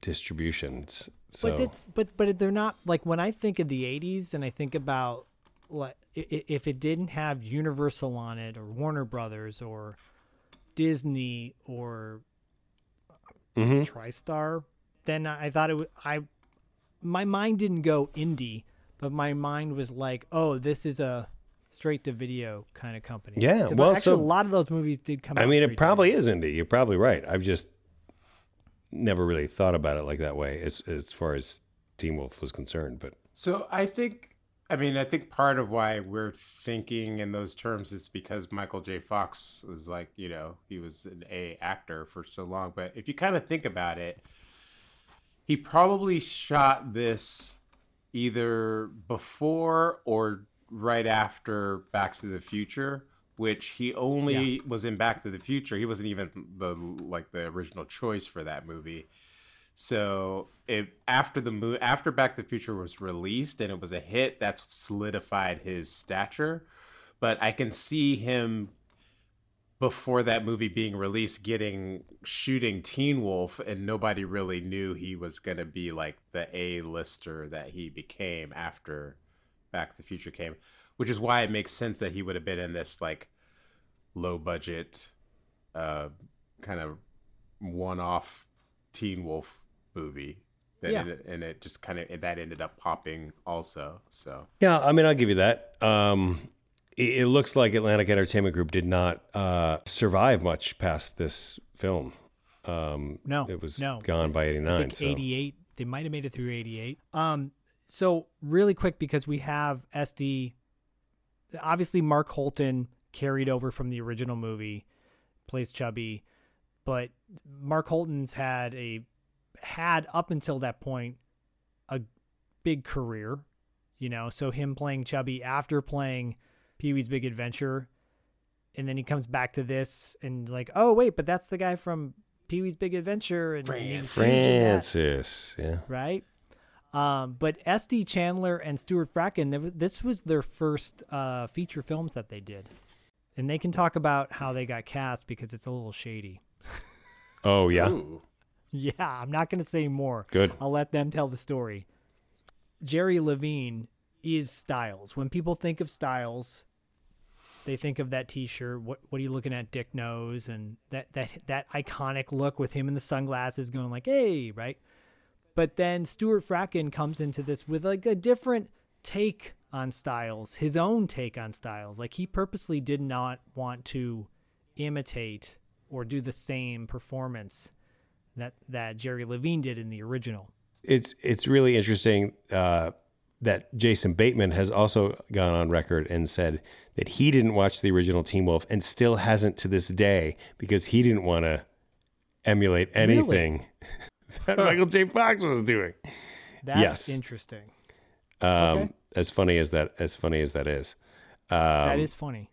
distributions. So. But it's but but they're not like when I think of the eighties and I think about like if it didn't have Universal on it or Warner Brothers or Disney or mm-hmm. TriStar, then I thought it was, I my mind didn't go indie, but my mind was like, oh, this is a straight to video kind of company. Yeah, well, actually, so, a lot of those movies did come. I out mean, it probably is indie. You're probably right. I've just never really thought about it like that way as as far as Teen Wolf was concerned. But so I think. I mean, I think part of why we're thinking in those terms is because Michael J. Fox was like, you know, he was an A actor for so long. But if you kind of think about it, he probably shot this either before or right after Back to the Future, which he only yeah. was in Back to the Future. He wasn't even the like the original choice for that movie. So it, after the mo- after Back to the Future was released and it was a hit, that's solidified his stature. But I can see him before that movie being released, getting shooting Teen Wolf, and nobody really knew he was going to be like the A-lister that he became after Back to the Future came, which is why it makes sense that he would have been in this like low budget, uh, kind of one-off Teen Wolf movie that yeah. ended, and it just kind of that ended up popping also. So yeah, I mean, I'll give you that. Um, it, it looks like Atlantic Entertainment Group did not uh, survive much past this film. Um, no, it was no. gone by eighty-nine. I think so. eighty-eight. They might have made it through eighty-eight. Um, so really quick, because we have Estee. Obviously, Mark Holton carried over from the original movie, plays Chubby, but Mark Holton's had a. had up until that point a big career, you know, so him playing Chubby after playing Pee-wee's Big Adventure, and then he comes back to this and like, oh wait, but that's the guy from Pee-wee's Big Adventure and Francis, Francis yeah, right. Um, but Estee Chandler and Stuart Fratkin, this was their first uh, feature films that they did, and they can talk about how they got cast because it's a little shady. Oh yeah. Ooh. Yeah, I'm not going to say more. Good. I'll let them tell the story. Jerry Levine is Styles. When people think of Styles, they think of that T-shirt. What What are you looking at, Dick Nose? And that that that iconic look with him and the sunglasses going like, hey, right? But then Stuart Fratkin comes into this with like a different take on Styles, his own take on Styles. Like he purposely did not want to imitate or do the same performance that that Jerry Levine did in the original. It's it's really interesting uh, that Jason Bateman has also gone on record and said that he didn't watch the original Teen Wolf and still hasn't to this day because he didn't want to emulate anything really? that Michael J. Fox was doing. That's yes. interesting. Um, okay. As funny as that, as funny as that is. Um, that is funny.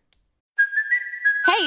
Hey,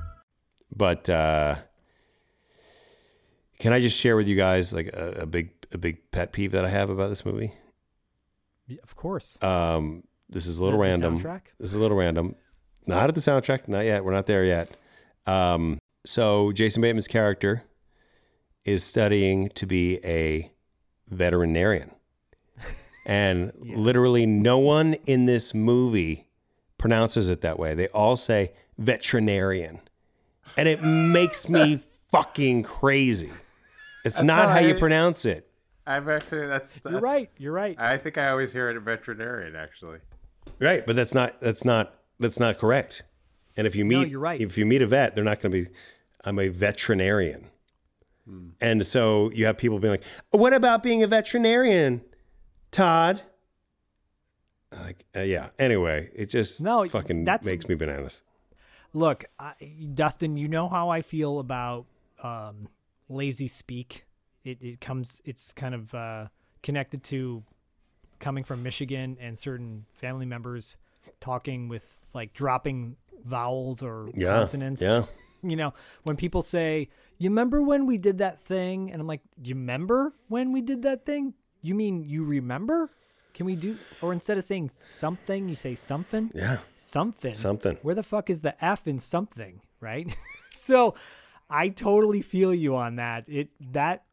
But uh, can I just share with you guys like a, a big a big pet peeve that I have about this movie? Yeah, of course. Um, this is a little not random. The soundtrack? This is a little random. Not at the soundtrack. Not yet. We're not there yet. Um, so Jason Bateman's character is studying to be a veterinarian. And yes. literally no one in this movie pronounces it that way. They all say veterinarian. And it makes me fucking crazy. It's that's not how, how I, you pronounce it. I've actually, that's, that's... You're right, you're right. I think I always hear it veterinarian, actually. Right, but that's not, that's not, that's not correct. And if you meet, no, you're right. if you meet a vet, they're not going to be, I'm a veterinarian. Hmm. And so you have people being like, what about being a veterinarian, Todd? Like, uh, yeah. Anyway, it just no, fucking makes me bananas. Look, I, Dustin, you know how I feel about um, lazy speak. It it comes, it's kind of uh, connected to coming from Michigan and certain family members talking with like dropping vowels or yeah, consonants. Yeah. You know, when people say, you remember when we did that thing? And I'm like, you remember when we did that thing? You mean you remember? Can we do, or instead of saying something, you say something? Yeah. Something. Something. Where the fuck is the F in something, right? So I totally feel you on that. It, that,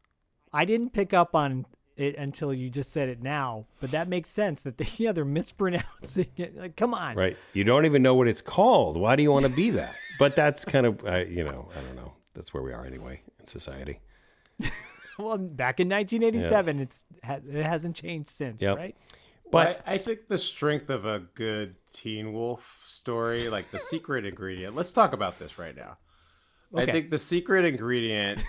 I didn't pick up on it until you just said it now, but that makes sense that they, yeah, they're mispronouncing it. Like, come on. Right. You don't even know what it's called. Why do you want to be that? But that's kind of, uh, you know, I don't know. That's where we are anyway in society. Well, back in nineteen eighty-seven, yeah. it's it hasn't changed since, yep. right? But I, I think the strength of a good Teen Wolf story, like the secret ingredient, let's talk about this right now. Okay. I think the secret ingredient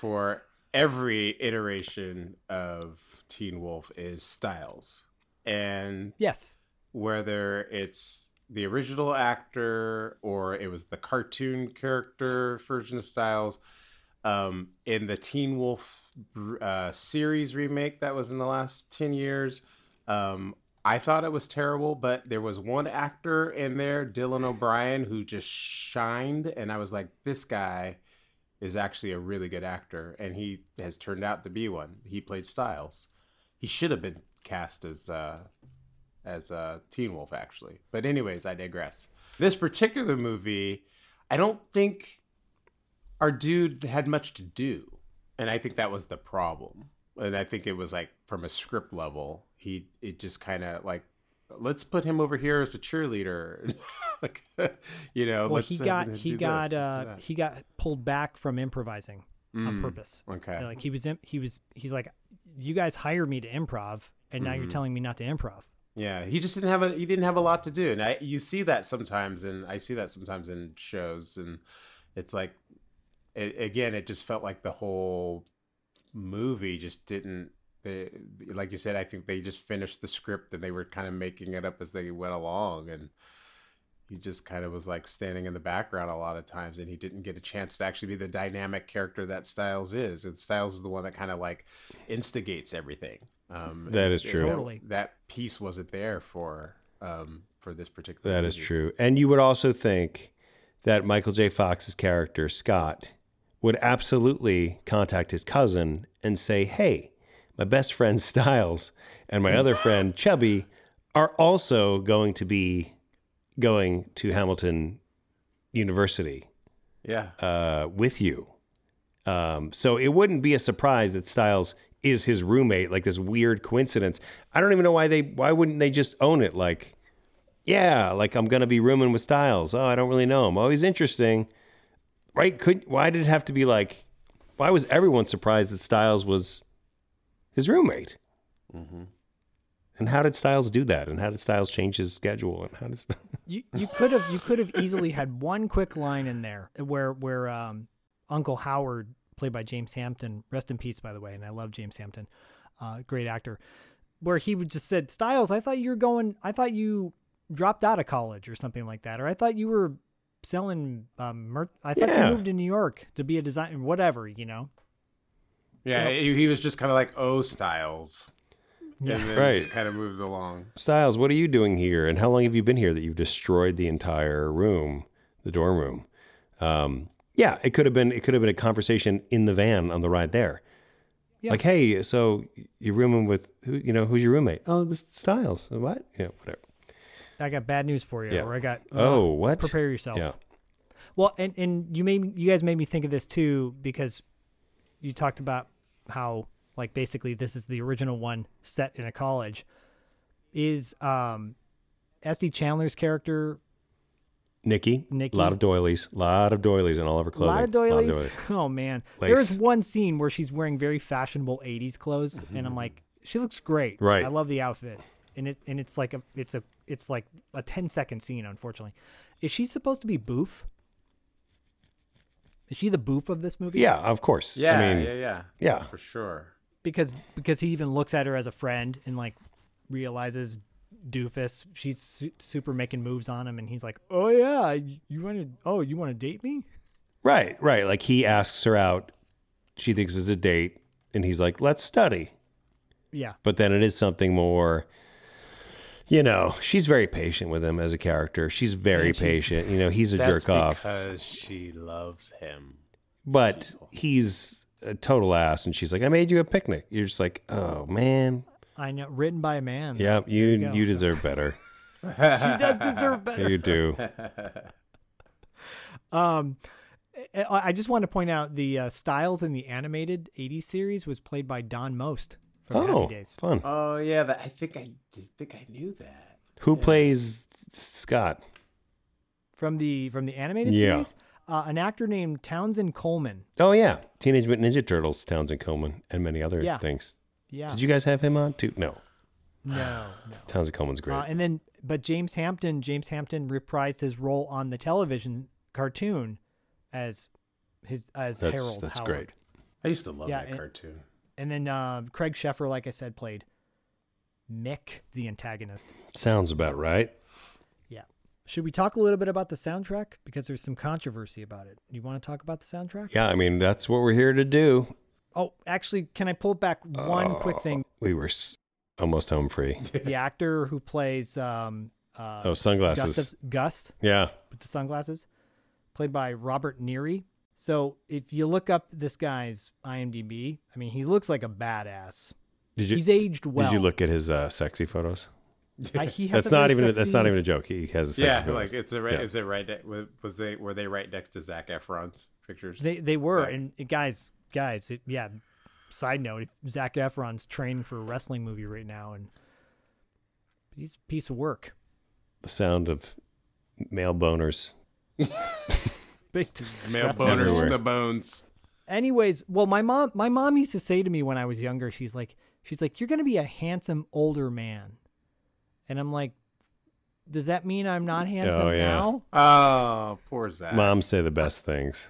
for every iteration of Teen Wolf is styles. And yes, whether it's the original actor or it was the cartoon character version of Styles. Um, in the Teen Wolf uh, series remake that was in the last ten years, um, I thought it was terrible, but there was one actor in there, Dylan O'Brien, who just shined. And I was like, this guy is actually a really good actor. And he has turned out to be one. He played Styles. He should have been cast as uh, as uh, Teen Wolf, actually. But anyways, I digress. This particular movie, I don't think... our dude had much to do, and I think that was the problem. And I think it was like from a script level, he it just kind of like, let's put him over here as a cheerleader, like you know. Well, let's, he got uh, he got this, uh, he got pulled back from improvising mm, on purpose. Okay, like he was in, he was he's like, you guys hired me to improv, and now mm. you're telling me not to improv. Yeah, he just didn't have a he didn't have a lot to do, and I you see that sometimes, and I see that sometimes in shows, and it's like. It, again, it just felt like the whole movie just didn't, they, like you said, I think they just finished the script and they were kind of making it up as they went along. And he just kind of was like standing in the background a lot of times, and he didn't get a chance to actually be the dynamic character that Styles is. And Styles is the one that kind of like instigates everything. Um, that is true. Totally. That, that piece wasn't there for, um, for this particular That movie. Is true. And you would also think that Michael J. Fox's character, Scott, would absolutely contact his cousin and say, hey, my best friend Styles and my other friend Chubby are also going to be going to Hamilton University yeah. uh, with you. Um, so it wouldn't be a surprise that Styles is his roommate, like this weird coincidence. I don't even know why they, why wouldn't they just own it? Like, yeah, like I'm going to be rooming with Styles. Oh, I don't really know him. Oh, he's interesting. Right? Could why did it have to be like? Why was everyone surprised that Styles was his roommate? Mm-hmm. And how did Styles do that? And how did Styles change his schedule? And how did Styles... you you could have you could have easily had one quick line in there where where um, Uncle Howard, played by James Hampton, rest in peace, by the way, and I love James Hampton, uh, great actor, where he would just said, Styles, I thought you were going, I thought you dropped out of college or something like that, or I thought you were. Selling, um, mer- I thought yeah. you moved to New York to be a designer, whatever, you know? Yeah, he, he was just kind of like, oh, Styles. Yeah. And then right. just kind of moved along. Styles, what are you doing here? And how long have you been here that you've destroyed the entire room, the dorm room? Um, yeah, it could have been, it could have been a conversation in the van on the ride there. Yeah. Like, hey, so you're rooming with, who? you know, who's your roommate? Oh, this is Styles. What? Yeah, whatever. I got bad news for you, yeah. or I got, uh, oh, what? Prepare yourself. Yeah. Well, and, and you made, you guys made me think of this too, because you talked about how like basically this is the original one set in a college, is um, Estee Chandler's character... Nikki, Nikki, a lot of doilies, a lot of doilies in all of her clothing. A lot of doilies. Lot of doilies. Oh, man. Lace. There is one scene where she's wearing very fashionable eighties clothes, mm-hmm. and I'm like, she looks great. Right. I love the outfit. And it and it's like a it's a it's like a ten second scene, unfortunately. Is she supposed to be Boof? Is she the Boof of this movie? Yeah, of course. Yeah, I mean, yeah, yeah. Yeah. For sure. Because because he even looks at her as a friend and like realizes doofus, she's su- super making moves on him, and he's like, oh yeah, you want to oh you want to date me? Right right Like he asks her out, she thinks it's a date, and he's like, let's study. Yeah, but then it is something more, you know. She's very patient with him as a character. She's very she's, patient, you know. He's a jerk off because she loves him, but he's a total ass, and she's like, I made you a picnic. You're just like, oh man, I know, written by a man. Yeah, you you, go, you deserve so. better. She does deserve better. You do. um, I just want to point out the uh, Styles in the animated eighties series was played by Don Most from oh, Happy Days. Fun. Oh yeah, that, I think I think I knew that. Who yeah. plays Scott from the from the animated yeah. series? Uh, an actor named Townsend Coleman. Oh yeah, Teenage Mutant Ninja Turtles, Townsend Coleman, and many other yeah. things. Yeah. Did you guys have him on too? No. No. no. Townsend Coleman's great. Uh, and then, but James Hampton, James Hampton reprised his role on the television cartoon as his as that's, Harold. That's Howard. Great. I used to love yeah, that and, cartoon. And then uh, Craig Sheffer, like I said, played Mick, the antagonist. Sounds about right. Yeah. Should we talk a little bit about the soundtrack? Because there's some controversy about it. You want to talk about the soundtrack? Yeah, I mean, that's what we're here to do. Oh, actually, can I pull back one oh, quick thing? We were s- almost home free. The actor who plays... Um, uh, oh, sunglasses. Gust, of, Gust. Yeah. With the sunglasses. Played by Robert Neary. So if you look up this guy's IMDb, I mean, he looks like a badass. Did you, He's aged well. Did you look at his uh, sexy photos? I, he has that's not even. A, that's not even a joke. He has a sexy yeah, photos. Like it's a, yeah. Is it right? Was they were they right next to Zac Efron's pictures? They they were, like, and guys. Guys, it, yeah. Side note: Zac Efron's training for a wrestling movie right now, and he's a piece of work. The sound of male boners. Big t- male boners everywhere. To bones. Anyways, well, my mom, my mom used to say to me when I was younger, she's like, she's like, you're gonna be a handsome older man, and I'm like, does that mean I'm not handsome oh, yeah. now? Oh, poor Zac. Moms say the best things.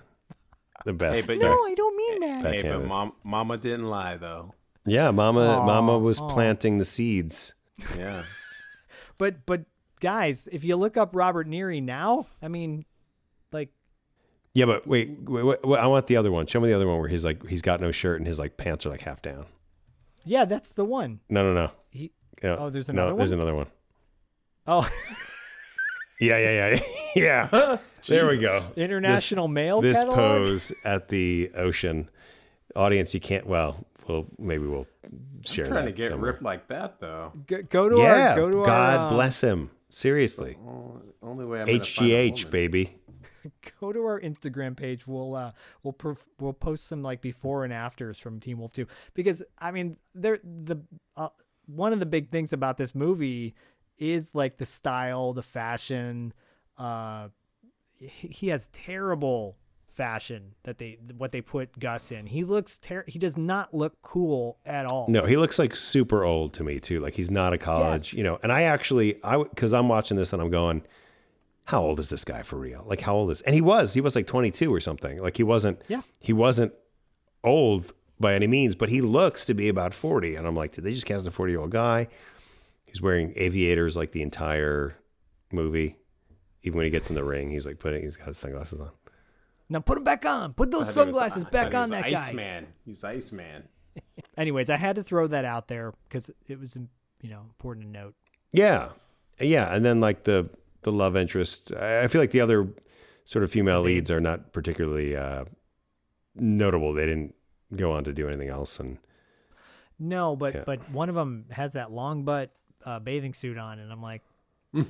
The best. Hey, but no, I don't mean that. Hey, but mom, Mama didn't lie, though. Yeah, Mama, aww, Mama was aww. planting the seeds. Yeah. but but guys, if you look up Robert Neary now, I mean, like. Yeah, but wait, wait, wait, wait, I want the other one. Show me the other one where he's like he's got no shirt and his like pants are like half down. Yeah, that's the one. No, no, no. He, no oh, there's another no, one. There's another one. Oh. Yeah, yeah, yeah, yeah. Huh? There we go. International this, mail. This catalog? Pose at the ocean audience. You can't. Well, well, maybe we'll share. I'm trying that to get somewhere. Ripped like that though. Go, go to yeah, our. Go to God our. God bless him. Seriously. Only way. I'm H G H baby. Go to our Instagram page. We'll uh, we'll perf- we'll post some like before and afters from Teen Wolf Too, because I mean they're the uh, one of the big things about this movie is like the style, the fashion. Uh, he has terrible fashion that they what they put Gus in. He looks ter- he does not look cool at all. No, he looks like super old to me too. Like he's not a college, yes. you know. And I actually I because I'm watching this and I'm going, how old is this guy for real? Like how old is? And he was he was like twenty-two or something. Like he wasn't yeah. he wasn't old by any means, but he looks to be about forty. And I'm like, did they just cast a forty-year-old guy? He's wearing aviators like the entire movie. Even when he gets in the ring, he's like putting, he's got his sunglasses on. Now put them back on. Put those sunglasses was, back on that Ice guy. Man. He's Iceman. Anyways, I had to throw that out there because it was, you know, important to note. Yeah. Yeah. And then like the, the love interest, I feel like the other sort of female leads are not particularly uh, notable. They didn't go on to do anything else. And no, but, yeah. but one of them has that long butt. Uh, bathing suit on, and I'm like,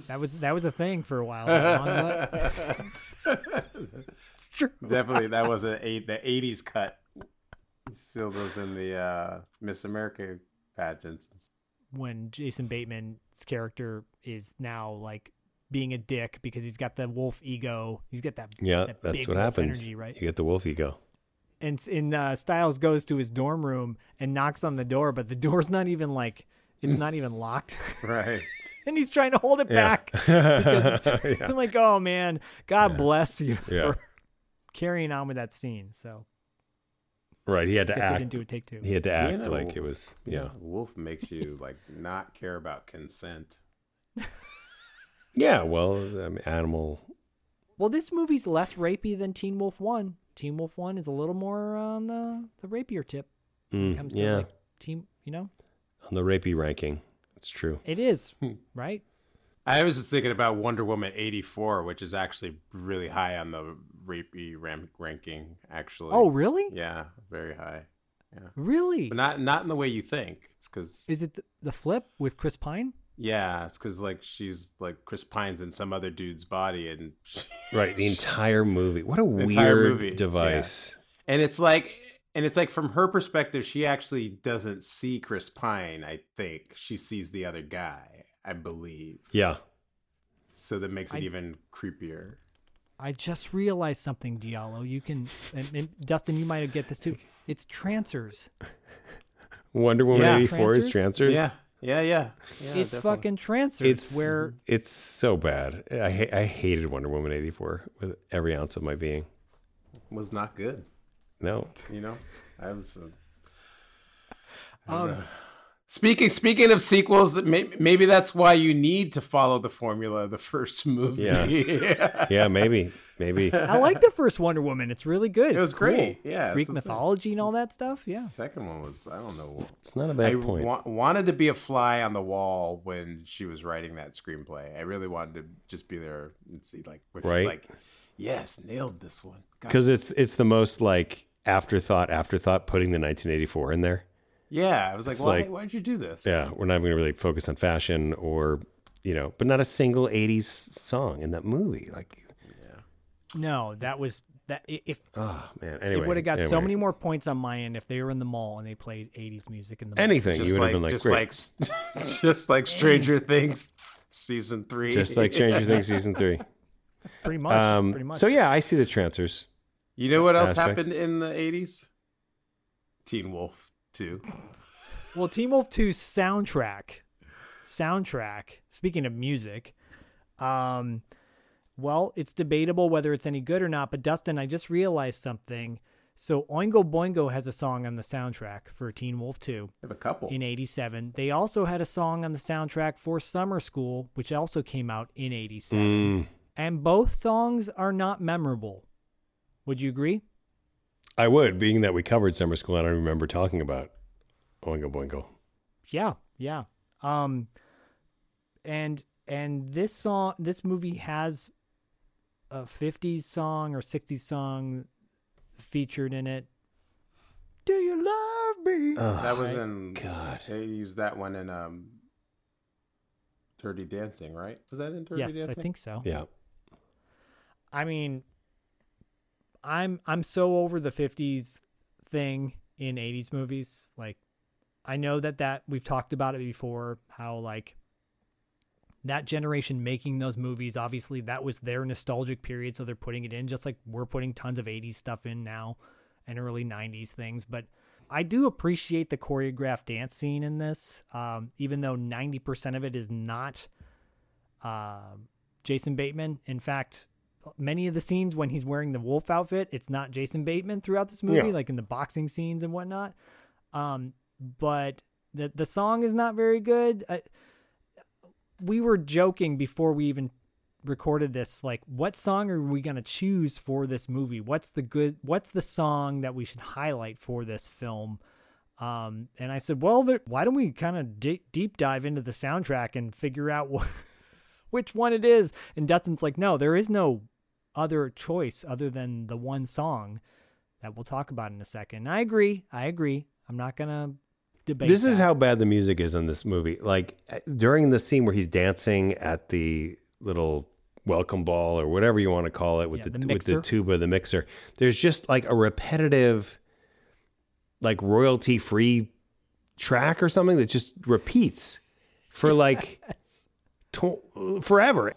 that was that was a thing for a while. It's true. Definitely, that was a, a the eighties cut. still goes in the uh, Miss America pageants. When Jason Bateman's character is now like being a dick because he's got the wolf ego. He's got that, yeah, that that's big what happens. Energy, right? You get the wolf ego. And in uh, Styles goes to his dorm room and knocks on the door, but the door's not even like it's not even locked. Right. And he's trying to hold it yeah. back because it's yeah. like, oh man, God yeah. bless you yeah. for carrying on with that scene. So. Right, he had to act. He didn't do a take two. He had to act you know, like it was, yeah. Wolf makes you like not care about consent. Yeah, well, I mean, animal. Well, this movie's less rapey than Teen Wolf One. Teen Wolf One is a little more on the the rapier tip. Mm, when it comes to yeah. like team, you know. On the rapey ranking, it's true. It is right. I was just thinking about Wonder Woman eighty-four, which is actually really high on the rapey ram- ranking, actually. Oh, really? Yeah, very high. Yeah. Really? But not not in the way you think. It's because is it the, the flip with Chris Pine? Yeah, it's because like she's like Chris Pine's in some other dude's body, and she, right, the entire movie. What a weird movie. Device. Yeah. And it's like. And it's like from her perspective, she actually doesn't see Chris Pine, I think. She sees the other guy, I believe. Yeah. So that makes it I, even creepier. I just realized something, Diallo. You can, and, and Dustin, you might get this too. It's trancers. Wonder Woman yeah, eighty-four trancers? Is trancers? Yeah. Yeah, yeah. yeah it's definitely. Fucking trancers. It's, where... it's so bad. I, ha- I hated Wonder Woman eighty-four with every ounce of my being. It was not good. No, you know, I was. Uh, I um, know. Speaking speaking of sequels, maybe, maybe that's why you need to follow the formula of the first movie. Yeah, yeah. yeah, maybe, maybe. I like the first Wonder Woman. It's really good. It was great. Cool. Yeah, Greek mythology and all that stuff. Yeah. The second one was I don't know. It's not a bad I point. I wa- wanted to be a fly on the wall when she was writing that screenplay. I really wanted to just be there and see like what right. she like. Yes, nailed this one. Because it's it's the most like afterthought, afterthought, putting the nineteen eighty-four in there. Yeah, I was like, why, like, why'd you do this? Yeah, we're not even really focus on fashion or, you know, but not a single eighties song in that movie. Like, yeah. No, that was that. If oh man, anyway, it would have got anyway. so many more points on my end if they were in the mall and they played eighties music in the mall. Anything just you would like, have been like, just great. like, just like Stranger Things season three, just like Stranger Things season three. Pretty much, um, pretty much. So yeah, I see the trancers. You know what else aspect. happened in the eighties? Teen Wolf Two. Well, Teen Wolf Two's soundtrack. Soundtrack. Speaking of music, um, well, it's debatable whether it's any good or not. But Dustin, I just realized something. So Oingo Boingo has a song on the soundtrack for Teen Wolf Two. They have a couple in eighty-seven. They also had a song on the soundtrack for Summer School, which also came out in eighty-seven. Mm. And both songs are not memorable. Would you agree? I would, being that we covered Summer School. I don't remember talking about Oingo Boingo. Yeah, yeah. Um, and and this song, this movie has a fifties song or sixties song featured in it. Do you love me? Oh, that was in. God, they used that one in um, Dirty Dancing, right? Was that in Dirty yes, Dancing? Yes, I think so. Yeah. I mean, I'm I'm so over the fifties thing in eighties movies. Like, I know that that we've talked about it before, how like that generation making those movies, obviously that was their nostalgic period, so they're putting it in just like we're putting tons of eighties stuff in now and early nineties things. But I do appreciate the choreographed dance scene in this, um, even though ninety percent of it is not uh, Jason Bateman. In fact, many of the scenes when he's wearing the wolf outfit, it's not Jason Bateman throughout this movie, yeah. like in the boxing scenes and whatnot. Um, but the the song is not very good. I, we were joking before we even recorded this, like, what song are we going to choose for this movie? What's the good, what's the song that we should highlight for this film? Um, and I said, well, there, why don't we kind of d- deep dive into the soundtrack and figure out what, which one it is? And Dustin's like, no, there is no other choice other than the one song that we'll talk about in a second. And I agree. I agree. I'm not going to debate. This that. is how bad the music is in this movie. Like during the scene where he's dancing at the little welcome ball or whatever you want to call it with yeah, the, the with the tuba, the mixer, there's just like a repetitive like royalty free track or something that just repeats for like yes. to- forever.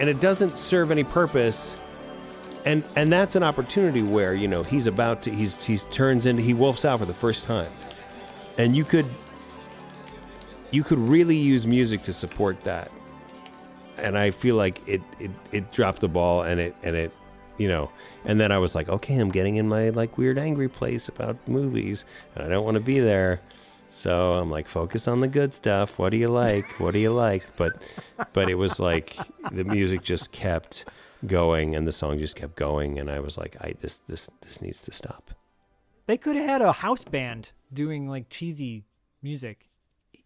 And it doesn't serve any purpose. And and that's an opportunity where, you know, he's about to, he's he's turns into, he wolfs out for the first time. And you could, you could really use music to support that. And I feel like it, it, it dropped the ball and it, and it, you know, and then I was like, okay, I'm getting in my like weird angry place about movies and I don't want to be there. So I'm like, focus on the good stuff. What do you like? What do you like? But but it was like the music just kept going and the song just kept going. And I was like, I this this this needs to stop. They could have had a house band doing like cheesy music.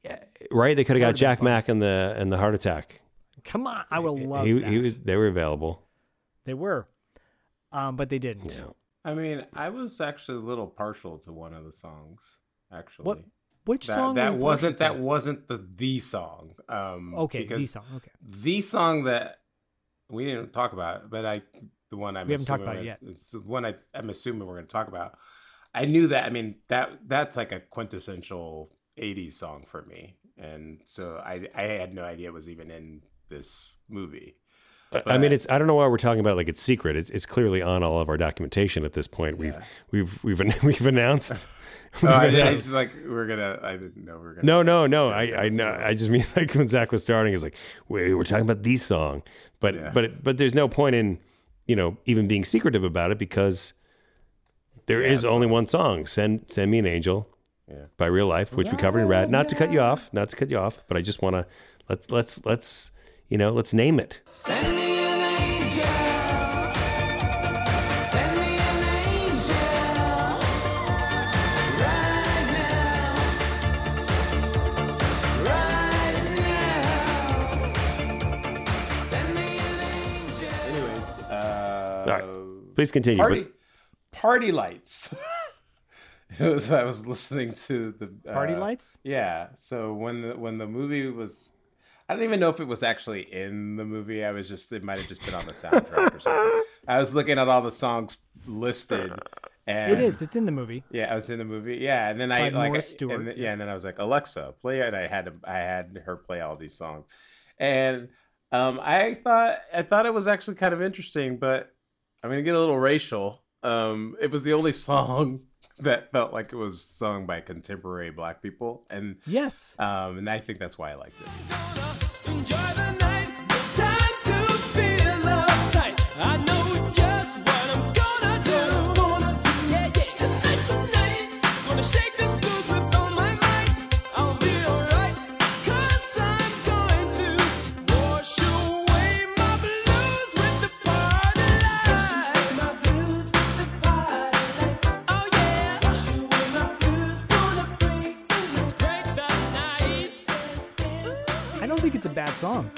Yeah, right? They could have got Jack Mack and the and the Heart Attack. Come on. I would love he, that. He was, they were available. They were. Um, but they didn't. Yeah. I mean, I was actually a little partial to one of the songs, actually. What? Which that, song? That wasn't that wasn't the the song. Um, okay, the song. Okay, the song that we didn't talk about, but I the one I'm we haven't talked about it yet. It's the one I, I'm assuming we're going to talk about. I knew that. I mean that that's like a quintessential eighties song for me, and so I I had no idea it was even in this movie. But, I mean, it's. I don't know why we're talking about it like it's secret. It's it's clearly on all of our documentation at this point. We've yeah. we've we've we've announced. we've oh, I, announced. I just like we're gonna. I didn't know we we're gonna. No, no, no. I I know. I just mean like when Zach was starting, it's like we we're talking about the song, but yeah. but it, but there's no point in you know even being secretive about it because there yeah, is only like, one song. Send Send Me an Angel. Yeah. By Real Life, which yeah, we covered in Rad. Not yeah. to cut you off. Not to cut you off. But I just want to let's let's let's. You know, let's name it. Send me an angel. Send me an angel. Right now. Right now. Send me an angel. Anyways, uh all right. Please continue. Party, but... party lights. It was, I was listening to the uh, Party Lights? Yeah. So when the when the movie was I don't even know if it was actually in the movie. I was just, it might have just been on the soundtrack or something. I was looking at all the songs listed. And it is. It's in the movie. Yeah, I was in the movie. Yeah, and then By I like, I, Stewart. And then, yeah, and then I was like, Alexa, play it. And I had to, I had her play all these songs, and um, I thought, I thought it was actually kind of interesting. But I'm gonna get a little racial. Um, it was the only song that felt like it was sung by contemporary Black people, and yes, um, and I think that's why I liked it. Enjoy the night, time to feel uptight. I know just what I'm gonna do. Gonna do, yeah, yeah. Tonight, tonight, gonna shake this blues with all my might. I'll be alright, 'cause I'm going to wash away my blues with the party lights. Wash away my blues with the party lights. Oh yeah, wash away my blues, gonna break, gonna break the nights. Dance, dance, dance. I don't think it's a bad song.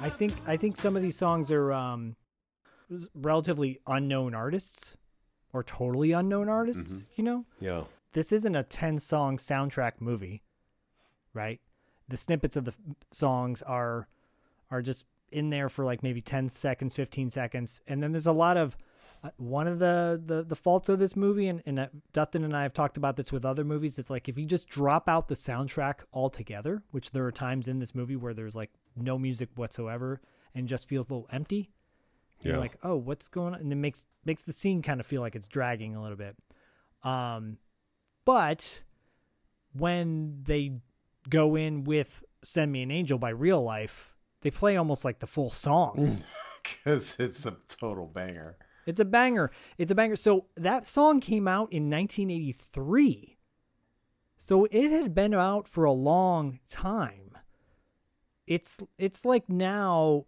I think I think some of these songs are um, relatively unknown artists or totally unknown artists, mm-hmm. you know? Yeah. This isn't a ten-song soundtrack movie, right? The snippets of the songs are are just in there for like maybe ten seconds, fifteen seconds. And then there's a lot of uh, one of the, the, the faults of this movie, and, and uh, Dustin and I have talked about this with other movies, it's like if you just drop out the soundtrack altogether, which there are times in this movie where there's like no music whatsoever and just feels a little empty. Yeah. You're like, oh, what's going on? And it makes makes the scene kind of feel like it's dragging a little bit. Um, but when they go in with Send Me an Angel by Real Life, they play almost like the full song. Because it's a total banger. It's a banger. It's a banger. So that song came out in nineteen eighty-three. So it had been out for a long time. It's it's like now,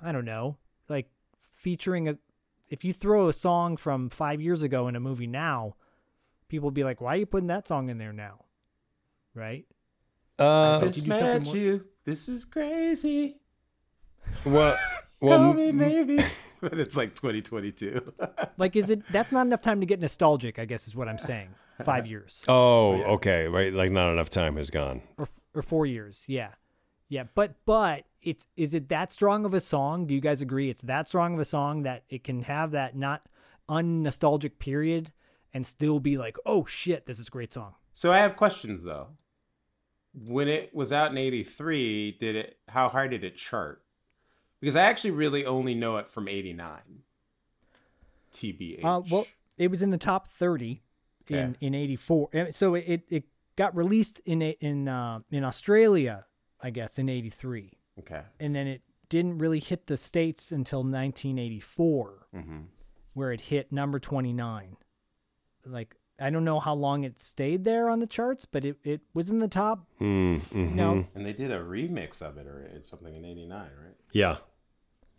I don't know, like featuring a, if you throw a song from five years ago in a movie now, people will be like, why are you putting that song in there now? Right? Uh, I just you met you. More... This is crazy. Well, well Call me maybe. but it's like twenty twenty-two. Like, is it, that's not enough time to get nostalgic, I guess is what I'm saying. Five years. Oh, yeah. Okay. Right. Like not enough time has gone. Or, or four years. Yeah. Yeah. But, but it's, is it that strong of a song? Do you guys agree? It's that strong of a song that it can have that not un-nostalgic period and still be like, oh shit, this is a great song. So I have questions though. When it was out in eighty-three, did it, how hard did it chart? Because I actually really only know it from eighty-nine. T B H. Uh, well, it was in the top thirty okay. in, in eighty-four. So it, it got released in in uh, in Australia, I guess, in eighty-three. Okay. And then it didn't really hit the States until nineteen eighty-four, mm-hmm. where it hit number twenty-nine. Like, I don't know how long it stayed there on the charts, but it, it was in the top. Mm, mm-hmm. No, and they did a remix of it or something in eighty-nine, right? Yeah.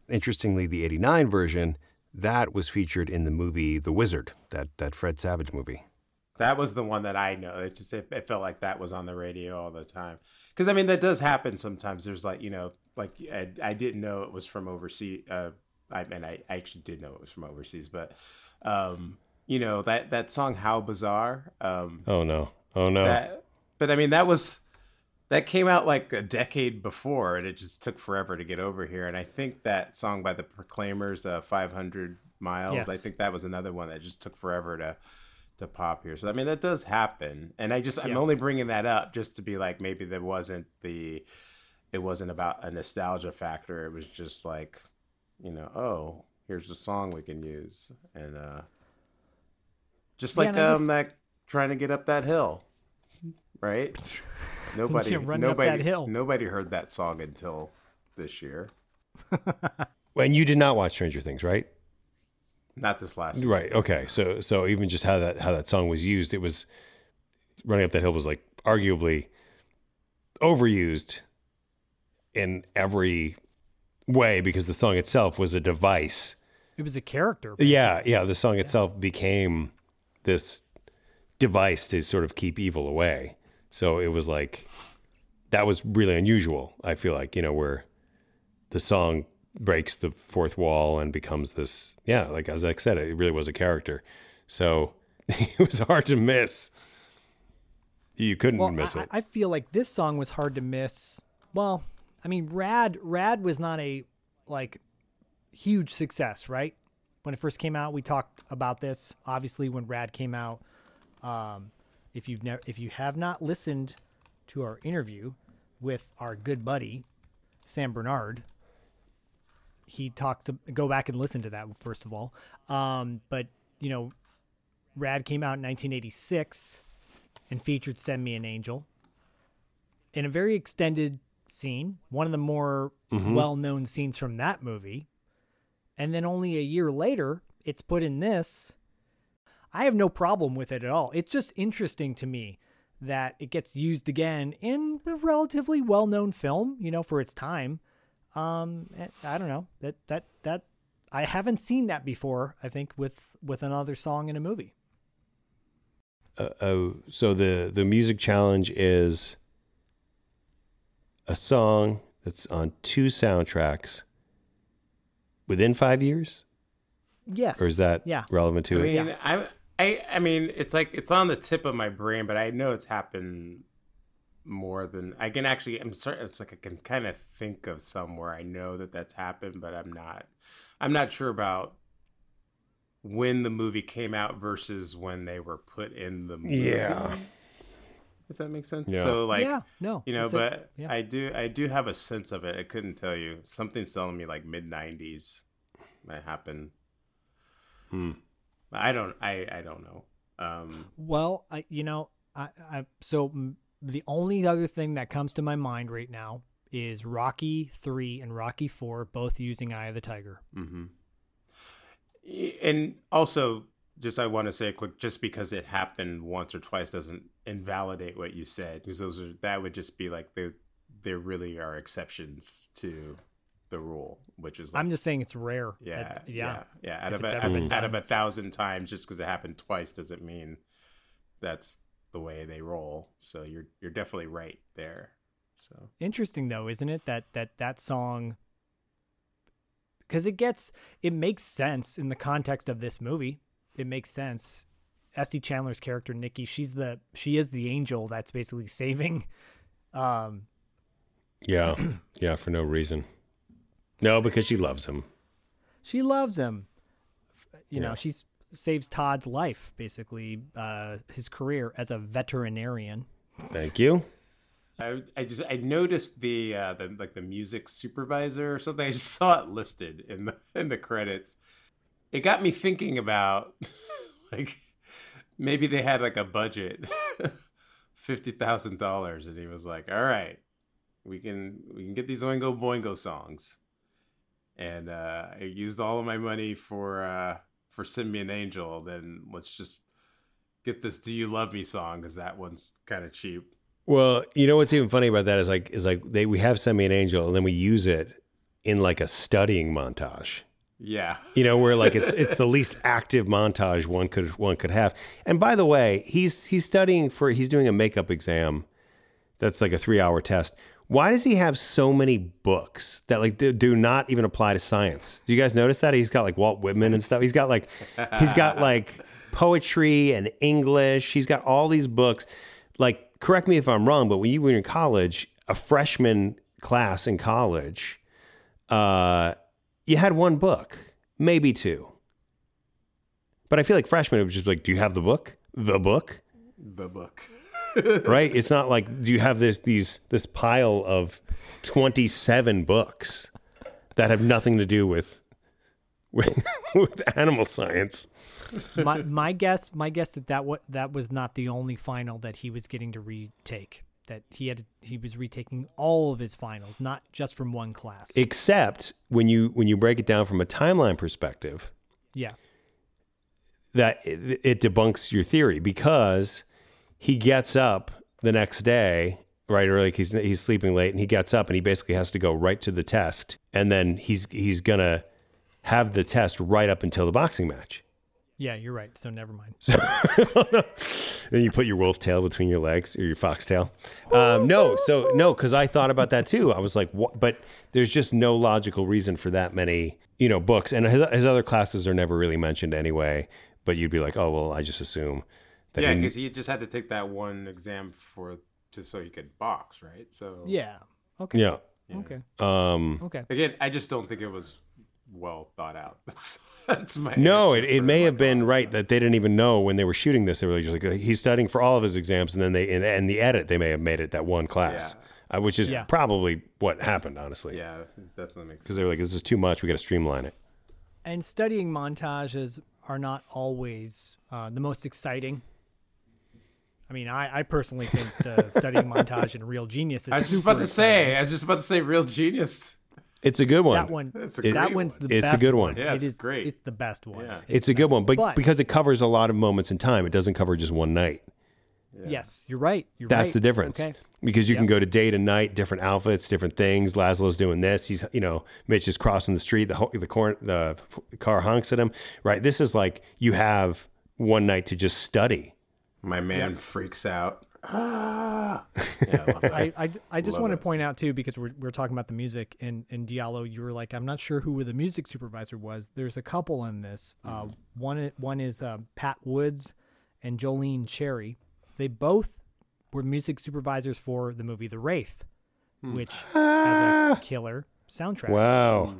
Interestingly, the eighty-nine version, that was featured in the movie The Wizard, that that Fred Savage movie. That was the one that I know. It just it, it felt like that was on the radio all the time. Because, I mean, that does happen sometimes. There's like, you know, like I, I didn't know it was from overseas. Uh, I mean, I, I actually did know it was from overseas, but... um You know, that, that song, How Bizarre. Um, oh, no. Oh, no. That, but, I mean, that was, that came out like a decade before, and it just took forever to get over here. And I think that song by the Proclaimers, uh, five hundred miles, yes. I think that was another one that just took forever to to pop here. So, I mean, that does happen. And I just, yeah. I'm only bringing that up just to be like, maybe there wasn't the, it wasn't about a nostalgia factor. It was just like, you know, oh, here's a song we can use. And, uh. Just like yeah, um, that trying to get up that hill, right? Nobody, nobody, that hill. Nobody heard that song until this year. And you did not watch Stranger Things, right? Not this last season. Right. Okay. So, so even just how that how that song was used, it was running up that hill was like arguably overused in every way because the song itself was a device. It was a character. Basically. Yeah. Yeah. The song itself yeah. became this device to sort of keep evil away. So it was like, that was really unusual. I feel like, you know, where the song breaks the fourth wall and becomes this, yeah, like as I said, it really was a character. So it was hard to miss. You couldn't well, miss I, it. I feel like this song was hard to miss. Well, I mean, Rad, Rad was not a like huge success, right? When it first came out, we talked about this. Obviously, when Rad came out, um, if you've never, if you have not listened to our interview with our good buddy Sam Bernard, he talks to go back and listen to that first of all. Um, but you know, Rad came out in nineteen eighty-six and featured "Send Me an Angel" in a very extended scene, one of the more mm-hmm. well-known scenes from that movie. And then only a year later, it's put in this. I have no problem with it at all. It's just interesting to me that it gets used again in a relatively well-known film, you know, for its time. Um, I don't know that that that I haven't seen that before. I think with with another song in a movie. Uh, oh, so the the music challenge is a song that's on two soundtracks. Within five years? Yes. Or is that yeah. relevant to I it? Mean, yeah. I, I, I mean, it's like, it's on the tip of my brain, but I know it's happened more than, I can actually, I'm certain, it's like I can kind of think of somewhere. I know that that's happened, but I'm not, I'm not sure about when the movie came out versus when they were put in the movie. Yeah. If that makes sense. Yeah. So like, yeah, no, you know, but a, yeah. I do, I do have a sense of it. I couldn't tell you. Something's telling me like mid nineties might happen. Hmm. I don't, I, I don't know. Um, well, I, you know, I, I, so the only other thing that comes to my mind right now is Rocky three and Rocky four, both using Eye of the Tiger. Mm-hmm. And also, just I want to say a quick, just because it happened once or twice doesn't invalidate what you said, because those are, that would just be like the there really are exceptions to the rule, which is like, I'm just saying it's rare. Yeah, that, yeah, yeah. yeah. Out, of a, out, of, out of a thousand times, just because it happened twice doesn't mean that's the way they roll. So you're you're definitely right there. So interesting though, isn't it that that that song because it gets, it makes sense in the context of this movie. It makes sense. Estee Chandler's character, Nikki, she's the, she is the angel that's basically saving. Um, yeah. Yeah. For no reason. No, because she loves him. She loves him. You yeah. know, she saves Todd's life, basically, uh, his career as a veterinarian. Thank you. I, I just I noticed the uh, the like the music supervisor or something. I just saw it listed in the in the credits. It got me thinking about like maybe they had like a budget, fifty thousand dollars, and he was like, "All right, we can we can get these Oingo Boingo songs," and uh, I used all of my money for uh, for Send Me an Angel. Then let's just get this "Do You Love Me" song because that one's kind of cheap. Well, you know what's even funny about that is like is like they we have Send Me an Angel and then we use it in like a studying montage. Yeah. You know, where like it's it's the least active montage one could one could have. And by the way, he's he's studying for he's doing a makeup exam. That's like a three-hour test. Why does he have so many books that like do not even apply to science? Do you guys notice that? He's got like Walt Whitman and stuff. He's got like he's got like poetry and English. He's got all these books. Like, correct me if I'm wrong, but when you were in college, a freshman class in college, uh, you had one book, maybe two. But I feel like freshmen, it was just like, do you have the book? The book? The book. Right? It's not like, do you have this these this pile of twenty-seven books that have nothing to do with with, with animal science? my my guess my guess that that what that was not the only final that he was getting to retake, that he had he was retaking all of his finals, not just from one class. Except when you when you break it down from a timeline perspective, yeah, that it, it debunks your theory, because he gets up the next day, right, or like he's he's sleeping late and he gets up and he basically has to go right to the test, and then he's he's gonna have the test right up until the boxing match. Yeah, you're right. So never mind. So, then you put your wolf tail between your legs or your fox tail. Um, no, so no, because I thought about that too. I was like, what? But there's just no logical reason for that many, you know, books. And his, his other classes are never really mentioned anyway. But you'd be like, oh well, I just assume that. Yeah, because he, he just had to take that one exam for just so he could box, right? So yeah, okay, yeah, yeah. okay, um, okay. Again, I just don't think it was well thought out. That's that's my no. It, it may have been right that they didn't even know when they were shooting this. They were just like, he's studying for all of his exams, and then they and, and the edit they may have made it that one class, yeah. uh, which is yeah. probably what happened. Honestly, yeah, definitely makes sense. Because they were like, this is too much. We got to streamline it. And studying montages are not always uh, the most exciting. I mean, I, I personally think the studying montage in Real Genius is. I was just about to exciting. say. I was just about to say Real Genius. It's a good one. That one, it's a that one's one. the it's best. It's a good one. one. Yeah, it it's is, great. It's the best one. Yeah. It's, it's a good one, but, but because it covers a lot of moments in time, it doesn't cover just one night. Yeah. Yes, you're right. You're That's right. the difference. Okay. Because you yep. can go to day to night, different outfits, different things. Laszlo's doing this. He's, you know, Mitch is crossing the street. The ho- the, cor- the car honks at him. Right. This is like you have one night to just study. My man yep. freaks out. Ah. Yeah, I, love that. I, I, I just love want to point out too, because we're we're talking about the music and in Diallo, you were like, I'm not sure who the music supervisor was. There's a couple in this. Uh, mm-hmm. One one is uh, Pat Woods and Jolene Cherry. They both were music supervisors for the movie The Wraith, mm. which ah. has a killer soundtrack. Wow.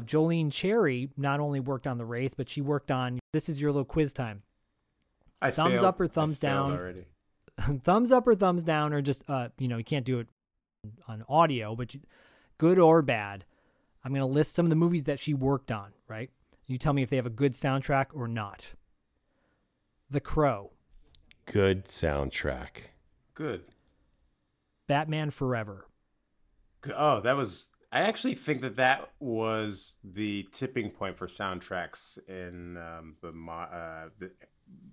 Mm. Jolene Cherry not only worked on The Wraith, but she worked on This Is Your Little Quiz Time. I thumbs failed. up or thumbs I down. Already. Thumbs up or thumbs down, or just, uh, you know, you can't do it on audio, but you, good or bad. I'm going to list some of the movies that she worked on, right? You tell me if they have a good soundtrack or not. The Crow. Good soundtrack. Good. Batman Forever. Oh, that was, I actually think that that was the tipping point for soundtracks in um, the, uh, the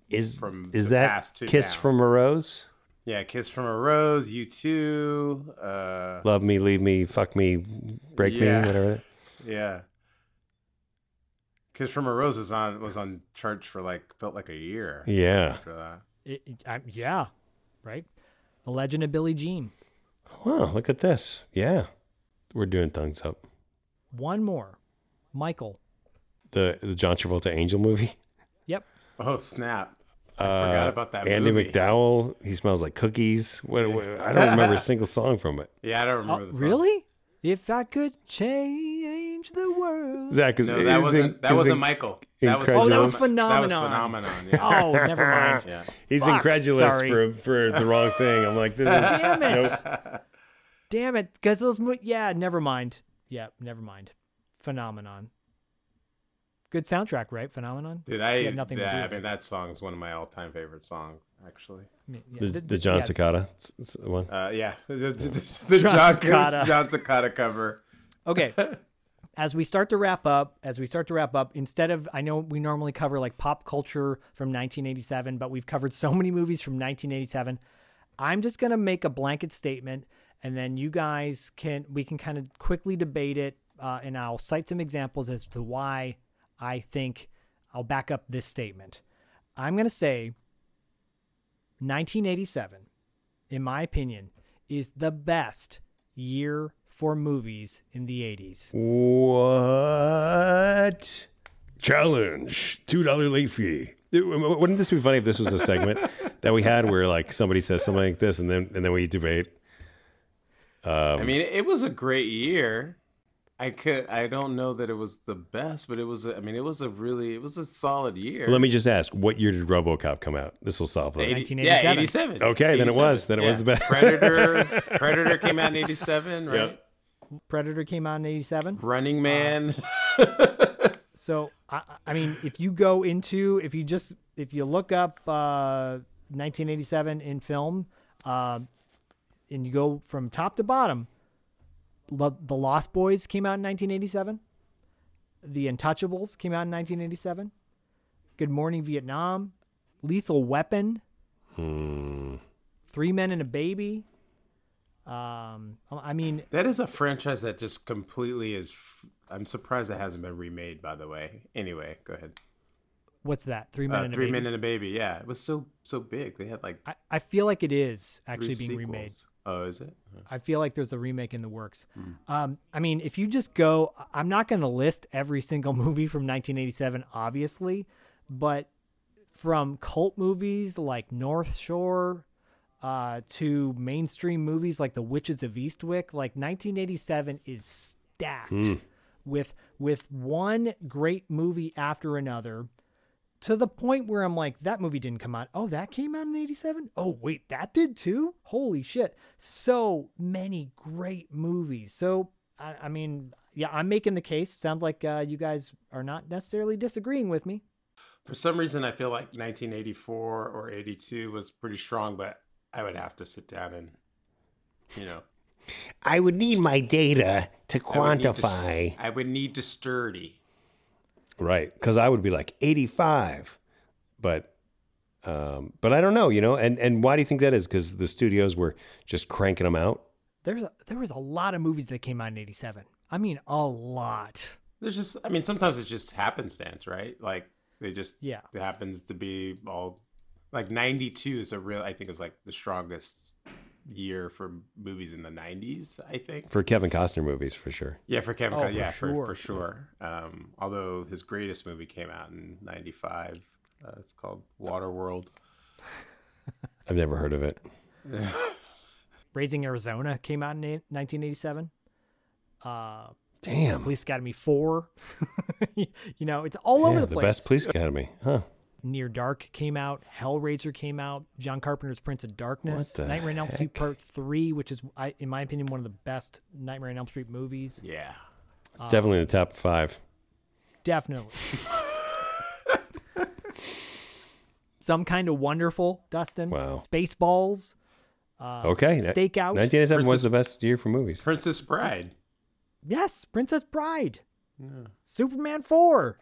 Is from is that Kiss now. from a Rose? Yeah, Kiss from a Rose. U two, uh, Love Me, Leave Me, Fuck Me, Break yeah. Me, whatever. Yeah, Kiss from a Rose was on was on charts for like felt like a year. Yeah, that. It, it, I, yeah, right. The Legend of Billie Jean. Wow, look at this. Yeah, we're doing thumbs up. One more, Michael. The the John Travolta Angel movie? Yep. Oh, snap. I uh, forgot about that Andy movie. Andy McDowell, he smells like cookies. What, what, I don't remember a single song from it. Yeah, I don't remember oh, the song. Really? If I could change the world. Zach is no, that wasn't that wasn't Michael. That was oh, that was Phenomenon. That was Phenomenon. Yeah. Oh, never mind. Yeah. He's Fuck, incredulous sorry. for for the wrong thing. I'm like, this is damn it, nope. damn it, because those mo- yeah, never mind. Yeah, never mind. Phenomenon. Good soundtrack, right? Phenomenon. Dude, I had nothing yeah, to do. With I mean, that song is one of my all-time favorite songs, actually. Yeah, the, the, the John yeah. Cicada one. Uh, yeah, the, the, the, the John, John Cicada John Cicada cover. Okay, as we start to wrap up, as we start to wrap up, instead of I know we normally cover like pop culture from nineteen eighty-seven, but we've covered so many movies from nineteen eighty-seven. I'm just gonna make a blanket statement, and then you guys can we can kind of quickly debate it, uh, and I'll cite some examples as to why. I think I'll back up this statement. I'm going to say nineteen eighty-seven, in my opinion, is the best year for movies in the eighties. What? Challenge. two dollar late fee. It, wouldn't this be funny if this was a segment that we had where like somebody says something like this and then and then we debate? Um, I mean, it was a great year. I could. I don't know that it was the best, but it was. A, I mean, it was a really. It was a solid year. Let me just ask: what year did RoboCop come out? This will solve that. nineteen eighty-seven. Yeah, eighty-seven. Okay, eighty-seven. Then it was. Then yeah. it was the best. Predator. Predator came out in eighty-seven, right? Yep. Predator came out in eighty-seven. Running Man. Uh, so I, I mean, if you go into, if you just, if you look up uh, nineteen eighty-seven in film, uh, and you go from top to bottom. The Lost Boys came out in nineteen eighty-seven. The Untouchables came out in nineteen eighty-seven. Good Morning Vietnam, Lethal Weapon, hmm. Three Men and a Baby. Um, I mean, that is a franchise that just completely is. F- I'm surprised it hasn't been remade. By the way, anyway, go ahead. What's that? Three Men uh, and Three a Baby. Three Men and a Baby. Yeah, it was so so big. They had like. I, I feel like it is actually being sequels. remade. Oh, is it? Yeah. I feel like there's a remake in the works. Mm. Um, I mean, if you just go, I'm not going to list every single movie from nineteen eighty-seven, obviously, but from cult movies like North Shore uh, to mainstream movies like The Witches of Eastwick, like nineteen eighty-seven is stacked mm. with with one great movie after another. To the point where I'm like, that movie didn't come out. Oh, that came out in eighty-seven? Oh, wait, that did too? Holy shit. So many great movies. So, I, I mean, yeah, I'm making the case. Sounds like uh, you guys are not necessarily disagreeing with me. For some reason, I feel like nineteen eighty-four or eighty-two was pretty strong, but I would have to sit down and, you know. I would need my data to quantify. I would need to sturdy. Right, because I would be like eighty-five, but um, but I don't know, you know. And and why do you think that is? Because the studios were just cranking them out. There's a, there was a lot of movies that came out in eighty-seven. I mean, a lot. There's just, I mean, sometimes it's just happenstance, right? Like they just yeah, it happens to be all like ninety-two is a real. I think is like the strongest year for movies in the nineties, I think. For Kevin Costner movies, for sure. Yeah, for Kevin oh, Costner, yeah, sure. for, for sure. Um, although his greatest movie came out in ninety-five. Uh, it's called Waterworld. I've never heard of it. Raising Arizona came out in nineteen eighty-seven. Uh, Damn. Police Academy four. you know, it's all yeah, over the place. The best Police Academy, huh? Near Dark came out. Hellraiser came out. John Carpenter's Prince of Darkness. Nightmare on Elm Street Part three, which is, I, in my opinion, one of the best Nightmare on Elm Street movies. Yeah. It's um, definitely in the top five. Definitely. Some Kind of Wonderful, Dustin. Wow. Spaceballs. Uh, okay. Stakeout. nineteen eighty-seven Princess, was the best year for movies. Princess Bride. Yes, Princess Bride. Yeah. Superman four.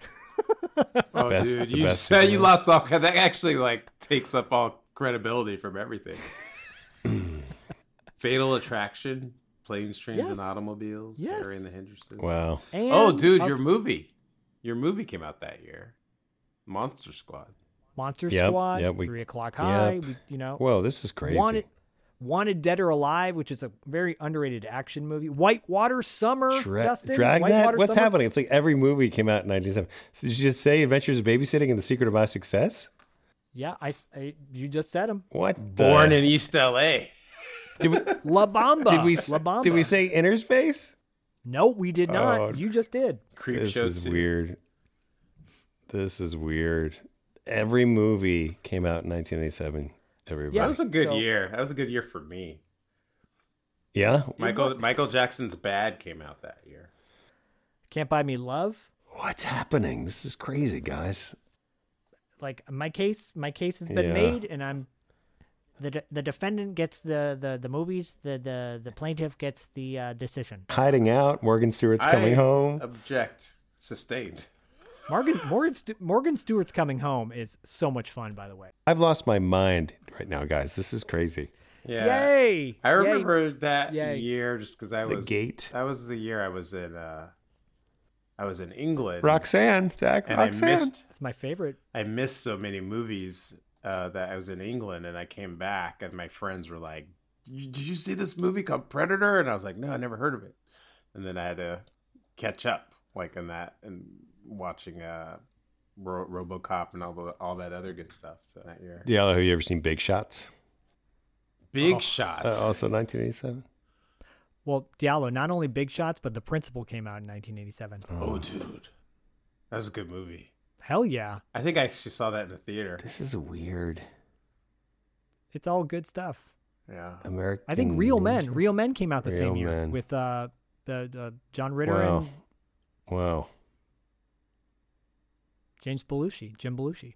Oh, best, dude, you said you lost all. That actually like takes up all credibility from everything. Fatal Attraction, Planes, Trains, yes. and Automobiles. Yes, Harry and the Hendersons. Wow. And oh, dude, your movie, your movie came out that year. Monster Squad. Monster yep, Squad. Yep, we, Three O'Clock High. Yep. We, you know. Whoa, this is crazy. Wanted, Wanted Dead or Alive, which is a very underrated action movie. Whitewater Summer, Dra- Dustin. Dragnet? What's Summer? Happening? It's like every movie came out in nineteen ninety-seven. So did you just say Adventures of Babysitting and The Secret of My Success? Yeah, I, I you just said them. What? Born the... in East L A. Did we, La Bamba. Did we, La Bamba. Did we say Inner Space? No, we did not. Oh, you just did. Creep this show is too. Weird. This is weird. Every movie came out in nineteen eighty-seven. Everybody. Yeah, that was a good so, year. That was a good year for me. Yeah, Michael Michael Jackson's Bad came out that year. Can't Buy Me Love. What's happening? This is crazy, guys. Like my case, my case has been yeah. made, and I'm the de- the defendant gets the, the, the movies, the, the the plaintiff gets the uh, decision. Hiding Out. Morgan Stewart's Coming I Home. Object. Sustained. Morgan, Morgan, St- Morgan Stewart's Coming Home is so much fun, by the way. I've lost my mind right now, guys. This is crazy. Yeah. Yay! I remember Yay. that Yay. year just because I was... The Gate. That was the year I was in uh, I was in England. Roxanne, Zach, and Roxanne. I missed, it's my favorite. I missed so many movies uh, that I was in England, and I came back, and my friends were like, did you see this movie called Predator? And I was like, no, I never heard of it. And then I had to catch up like in that... and. Watching uh, Ro- RoboCop and all the, all that other good stuff. So that year, Diallo, have you ever seen Big Shots? Big oh. Shots, uh, also nineteen eighty-seven. Well, Diallo, not only Big Shots, but The Principal came out in nineteen eighty-seven. Oh, oh dude, that was a good movie. Hell yeah! I think I actually saw that in the theater. This is weird. It's all good stuff. Yeah, American. I think Real Men, Real Men came out the Real same Men. year with uh, the, the John Ritter wow. and wow. James Belushi, Jim Belushi.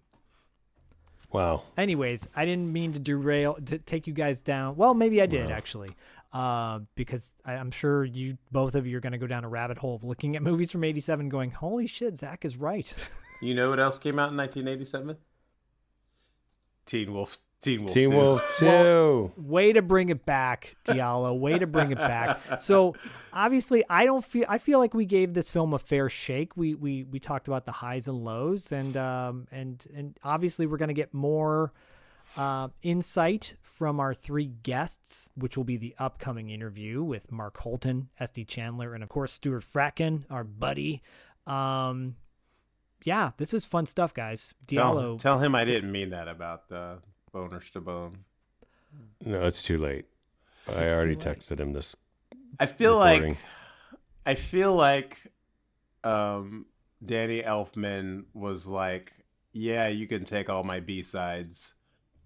Wow. Anyways, I didn't mean to derail, to take you guys down. Well, maybe I did wow. actually, uh, because I, I'm sure you both of you are going to go down a rabbit hole of looking at movies from eighty-seven, going, "Holy shit, Zach is right." You know what else came out in nineteen eighty-seven? Teen Wolf. Teen Wolf. Teen Wolf Too. Well, way to bring it back, Diallo. Way to bring it back. So obviously, I don't feel. I feel like we gave this film a fair shake. We we we talked about the highs and lows, and um and and obviously we're gonna get more uh, insight from our three guests, which will be the upcoming interview with Mark Holton, Estee Chandler, and of course Stuart Fratkin, our buddy. Um, yeah, this is fun stuff, guys. Diallo, tell, tell him I didn't mean that about the. Boner Stabone. No, it's too late. It's I already late. texted him this. I feel recording. like, I feel like, um, Danny Elfman was like, "Yeah, you can take all my B sides.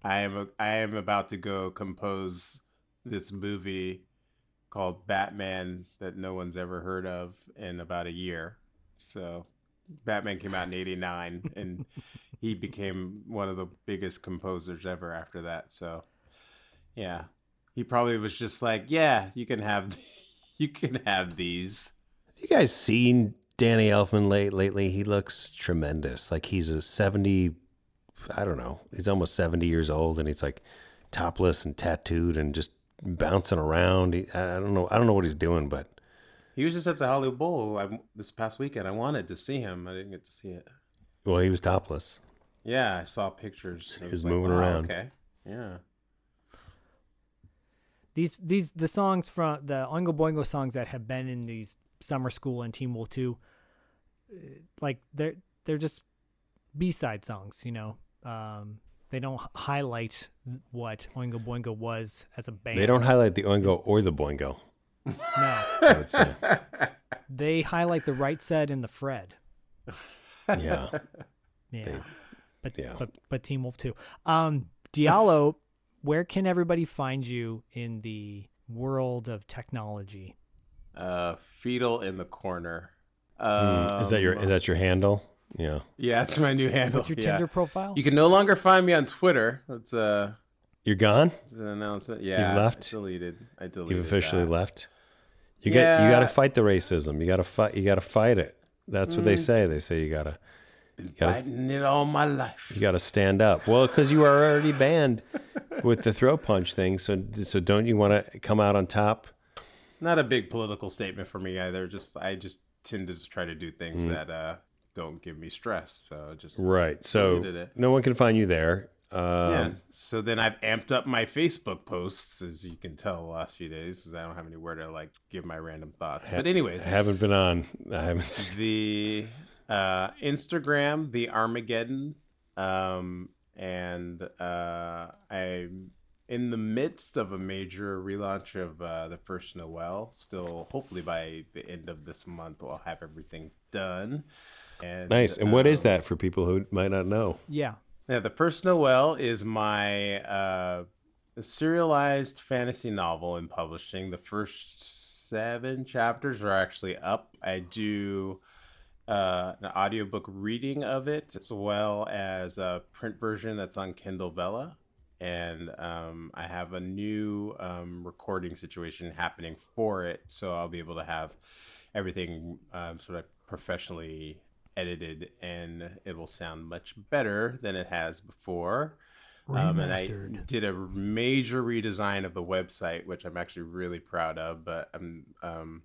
I am, a, I am about to go compose this movie called Batman that no one's ever heard of in about a year." So. Batman came out in eighty-nine, and he became one of the biggest composers ever after that. So, yeah, he probably was just like, "Yeah, you can have, you can have these." Have you guys seen Danny Elfman late lately? He looks tremendous. Like he's a seventy, I don't know, he's almost seventy years old, and he's like topless and tattooed and just bouncing around. He, I don't know, I don't know what he's doing, but. He was just at the Hollywood Bowl I, this past weekend. I wanted to see him. I didn't get to see it. Well, he was topless. Yeah, I saw pictures. He was, was moving like, wow, around. Okay, yeah. These these the songs from the Oingo Boingo songs that have been in these Summer School and Teen Wolf Two, like they're they're just B side songs. You know, um, they don't highlight what Oingo Boingo was as a band. They don't highlight the Oingo or the Boingo. No, I would say. They highlight the right side and the Fred. Yeah, yeah, they, but, yeah. but but Teen Wolf Too. Um, Diallo, where can everybody find you in the world of technology? Uh, Fetal in the Corner. Um, mm, is that your is that your handle? Yeah, yeah, that's my new handle. What's your yeah. Tinder profile? You can no longer find me on Twitter. That's uh. You're gone? The announcement. Yeah. You left? I deleted. I deleted. You've officially that. left. You yeah. got you gotta fight the racism. You gotta fight you gotta fight it. That's mm. what they say. They say you gotta, you gotta fighting it all my life. You gotta stand up. Well, because you are already banned with the throw punch thing, so so don't you wanna come out on top? Not a big political statement for me either. Just I just tend to try to do things mm. that uh, don't give me stress. So just Right. So it. no one can find you there. Um, yeah. So then I've amped up my Facebook posts, as you can tell, the last few days, because I don't have anywhere to like give my random thoughts. But anyways, I haven't been on. I haven't. The uh, Instagram, the Armageddon, um, and uh, I'm in the midst of a major relaunch of uh, The First Noel. Still, hopefully by the end of this month, I'll have everything done. And, nice. And um, what is that for people who might not know? Yeah. Yeah, The First Noel is my uh, serialized fantasy novel in publishing. The first seven chapters are actually up. I do uh, an audiobook reading of it, as well as a print version that's on Kindle Vella. And um, I have a new um, recording situation happening for it, so I'll be able to have everything um, sort of professionally edited, and it will sound much better than it has before. Um, and I did a major redesign of the website, which I'm actually really proud of. But I'm um,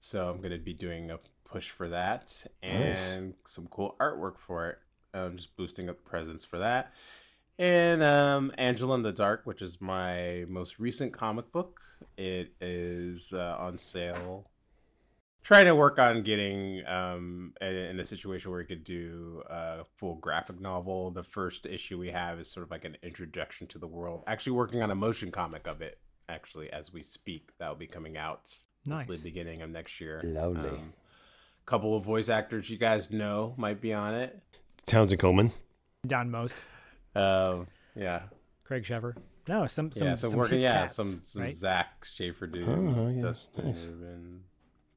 so I'm going to be doing a push for that and nice. some cool artwork for it. I'm just boosting up the presence for that. And um, Angela in the Dark, which is my most recent comic book, it is uh, on sale. Trying to work on getting um, in a situation where we could do a full graphic novel. The first issue we have is sort of like an introduction to the world. Actually working on a motion comic of it, actually, as we speak. That'll be coming out nice. at the beginning of next year. Lovely. A um, couple of voice actors you guys know might be on it. Townsend Coleman. Don Most. Um, yeah. Craig Sheffer. No, some some Yeah, so some working, yeah, cats, some, some right? Zach Schaefer dude. Oh, yeah. Dustin. Nice. And,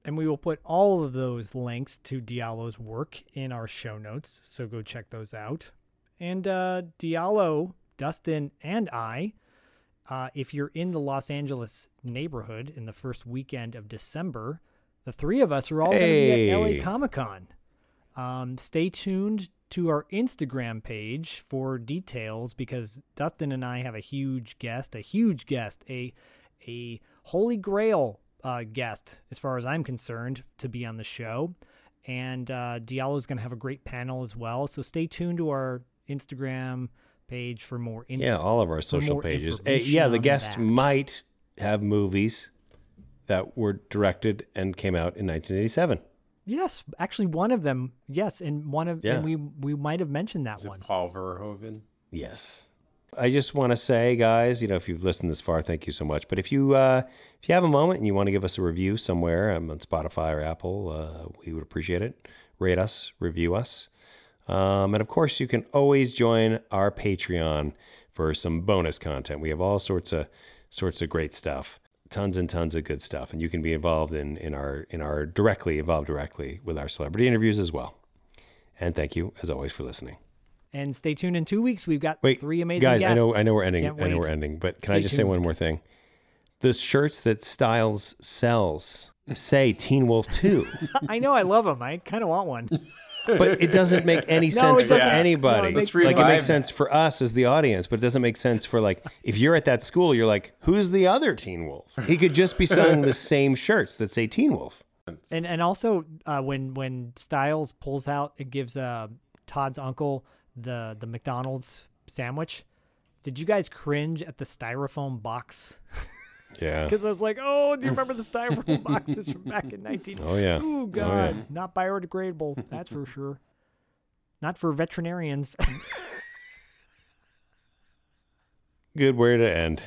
And we will put all of those links to Diallo's work in our show notes, so go check those out. And uh, Diallo, Dustin, and I, uh, if you're in the Los Angeles neighborhood in the first weekend of December, the three of us are all hey. going to be at L A Comic-Con. Um, stay tuned to our Instagram page for details, because Dustin and I have a huge guest, a huge guest, a a holy grail Uh, guest, as far as I'm concerned, to be on the show. And uh, Diallo is going to have a great panel as well. So stay tuned to our Instagram page for more. Inst- yeah, all of our social pages. Uh, yeah, the guest that. might have movies that were directed and came out in nineteen eighty-seven. Yes, actually, one of them. Yes, and one of yeah. and we we might have mentioned that is one. It Paul Verhoeven. Yes. I just want to say, guys, you know, if you've listened this far, thank you so much. But if you uh, if you have a moment and you want to give us a review somewhere, um, on Spotify or Apple, uh, we would appreciate it. Rate us, review us. Um, and, of course, you can always join our Patreon for some bonus content. We have all sorts of sorts of great stuff, tons and tons of good stuff. And you can be involved in, in our in our directly, involved directly with our celebrity interviews as well. And thank you, as always, for listening. And stay tuned in two weeks. We've got Wait, three amazing guys, guests. Guys, I know, I know we're ending. I know we're ending. But can stay I just tuned. say one more thing? The shirts that Styles sells say Teen Wolf Too. I know. I love them. I kind of want one. But it doesn't make any sense no, for yeah. anybody. No, it like it makes sense for us as the audience, but it doesn't make sense for like if you're at that school, you're like, who's the other Teen Wolf? He could just be selling the same shirts that say Teen Wolf. And and also uh, when when Styles pulls out, it gives uh, Todd's uncle the the McDonald's sandwich. Did you guys cringe at the styrofoam box? Yeah. Because I was like, oh, do you remember the styrofoam boxes from back in nineteen? nineteen- oh, yeah. Ooh, God. Oh, yeah. Not biodegradable, that's for sure. Not for veterinarians. Good way to end.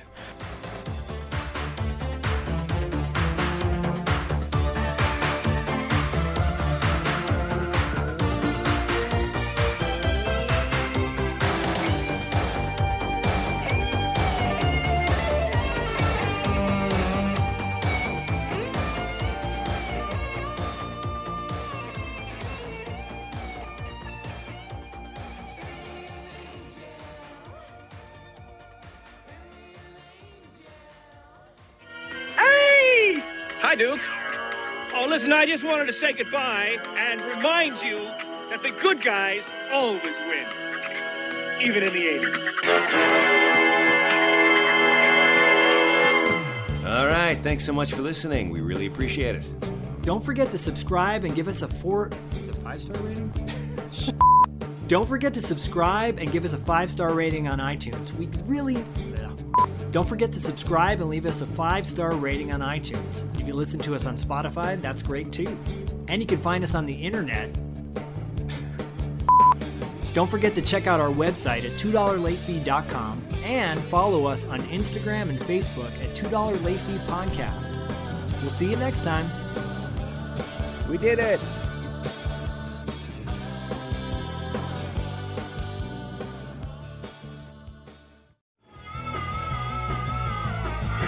I just wanted to say goodbye and remind you that the good guys always win, even in the eighties. All right, thanks so much for listening. We really appreciate it. Don't forget to subscribe and give us a four... Is it five-star rating? Don't forget to subscribe and give us a five-star rating on iTunes. We'd really... Don't forget to subscribe and leave us a five-star rating on iTunes. If you listen to us on Spotify, that's great too. And you can find us on the internet. Don't forget to check out our website at two dollar late fee dot com and follow us on Instagram and Facebook at two dollar late fee Podcast. We'll see you next time. We did it.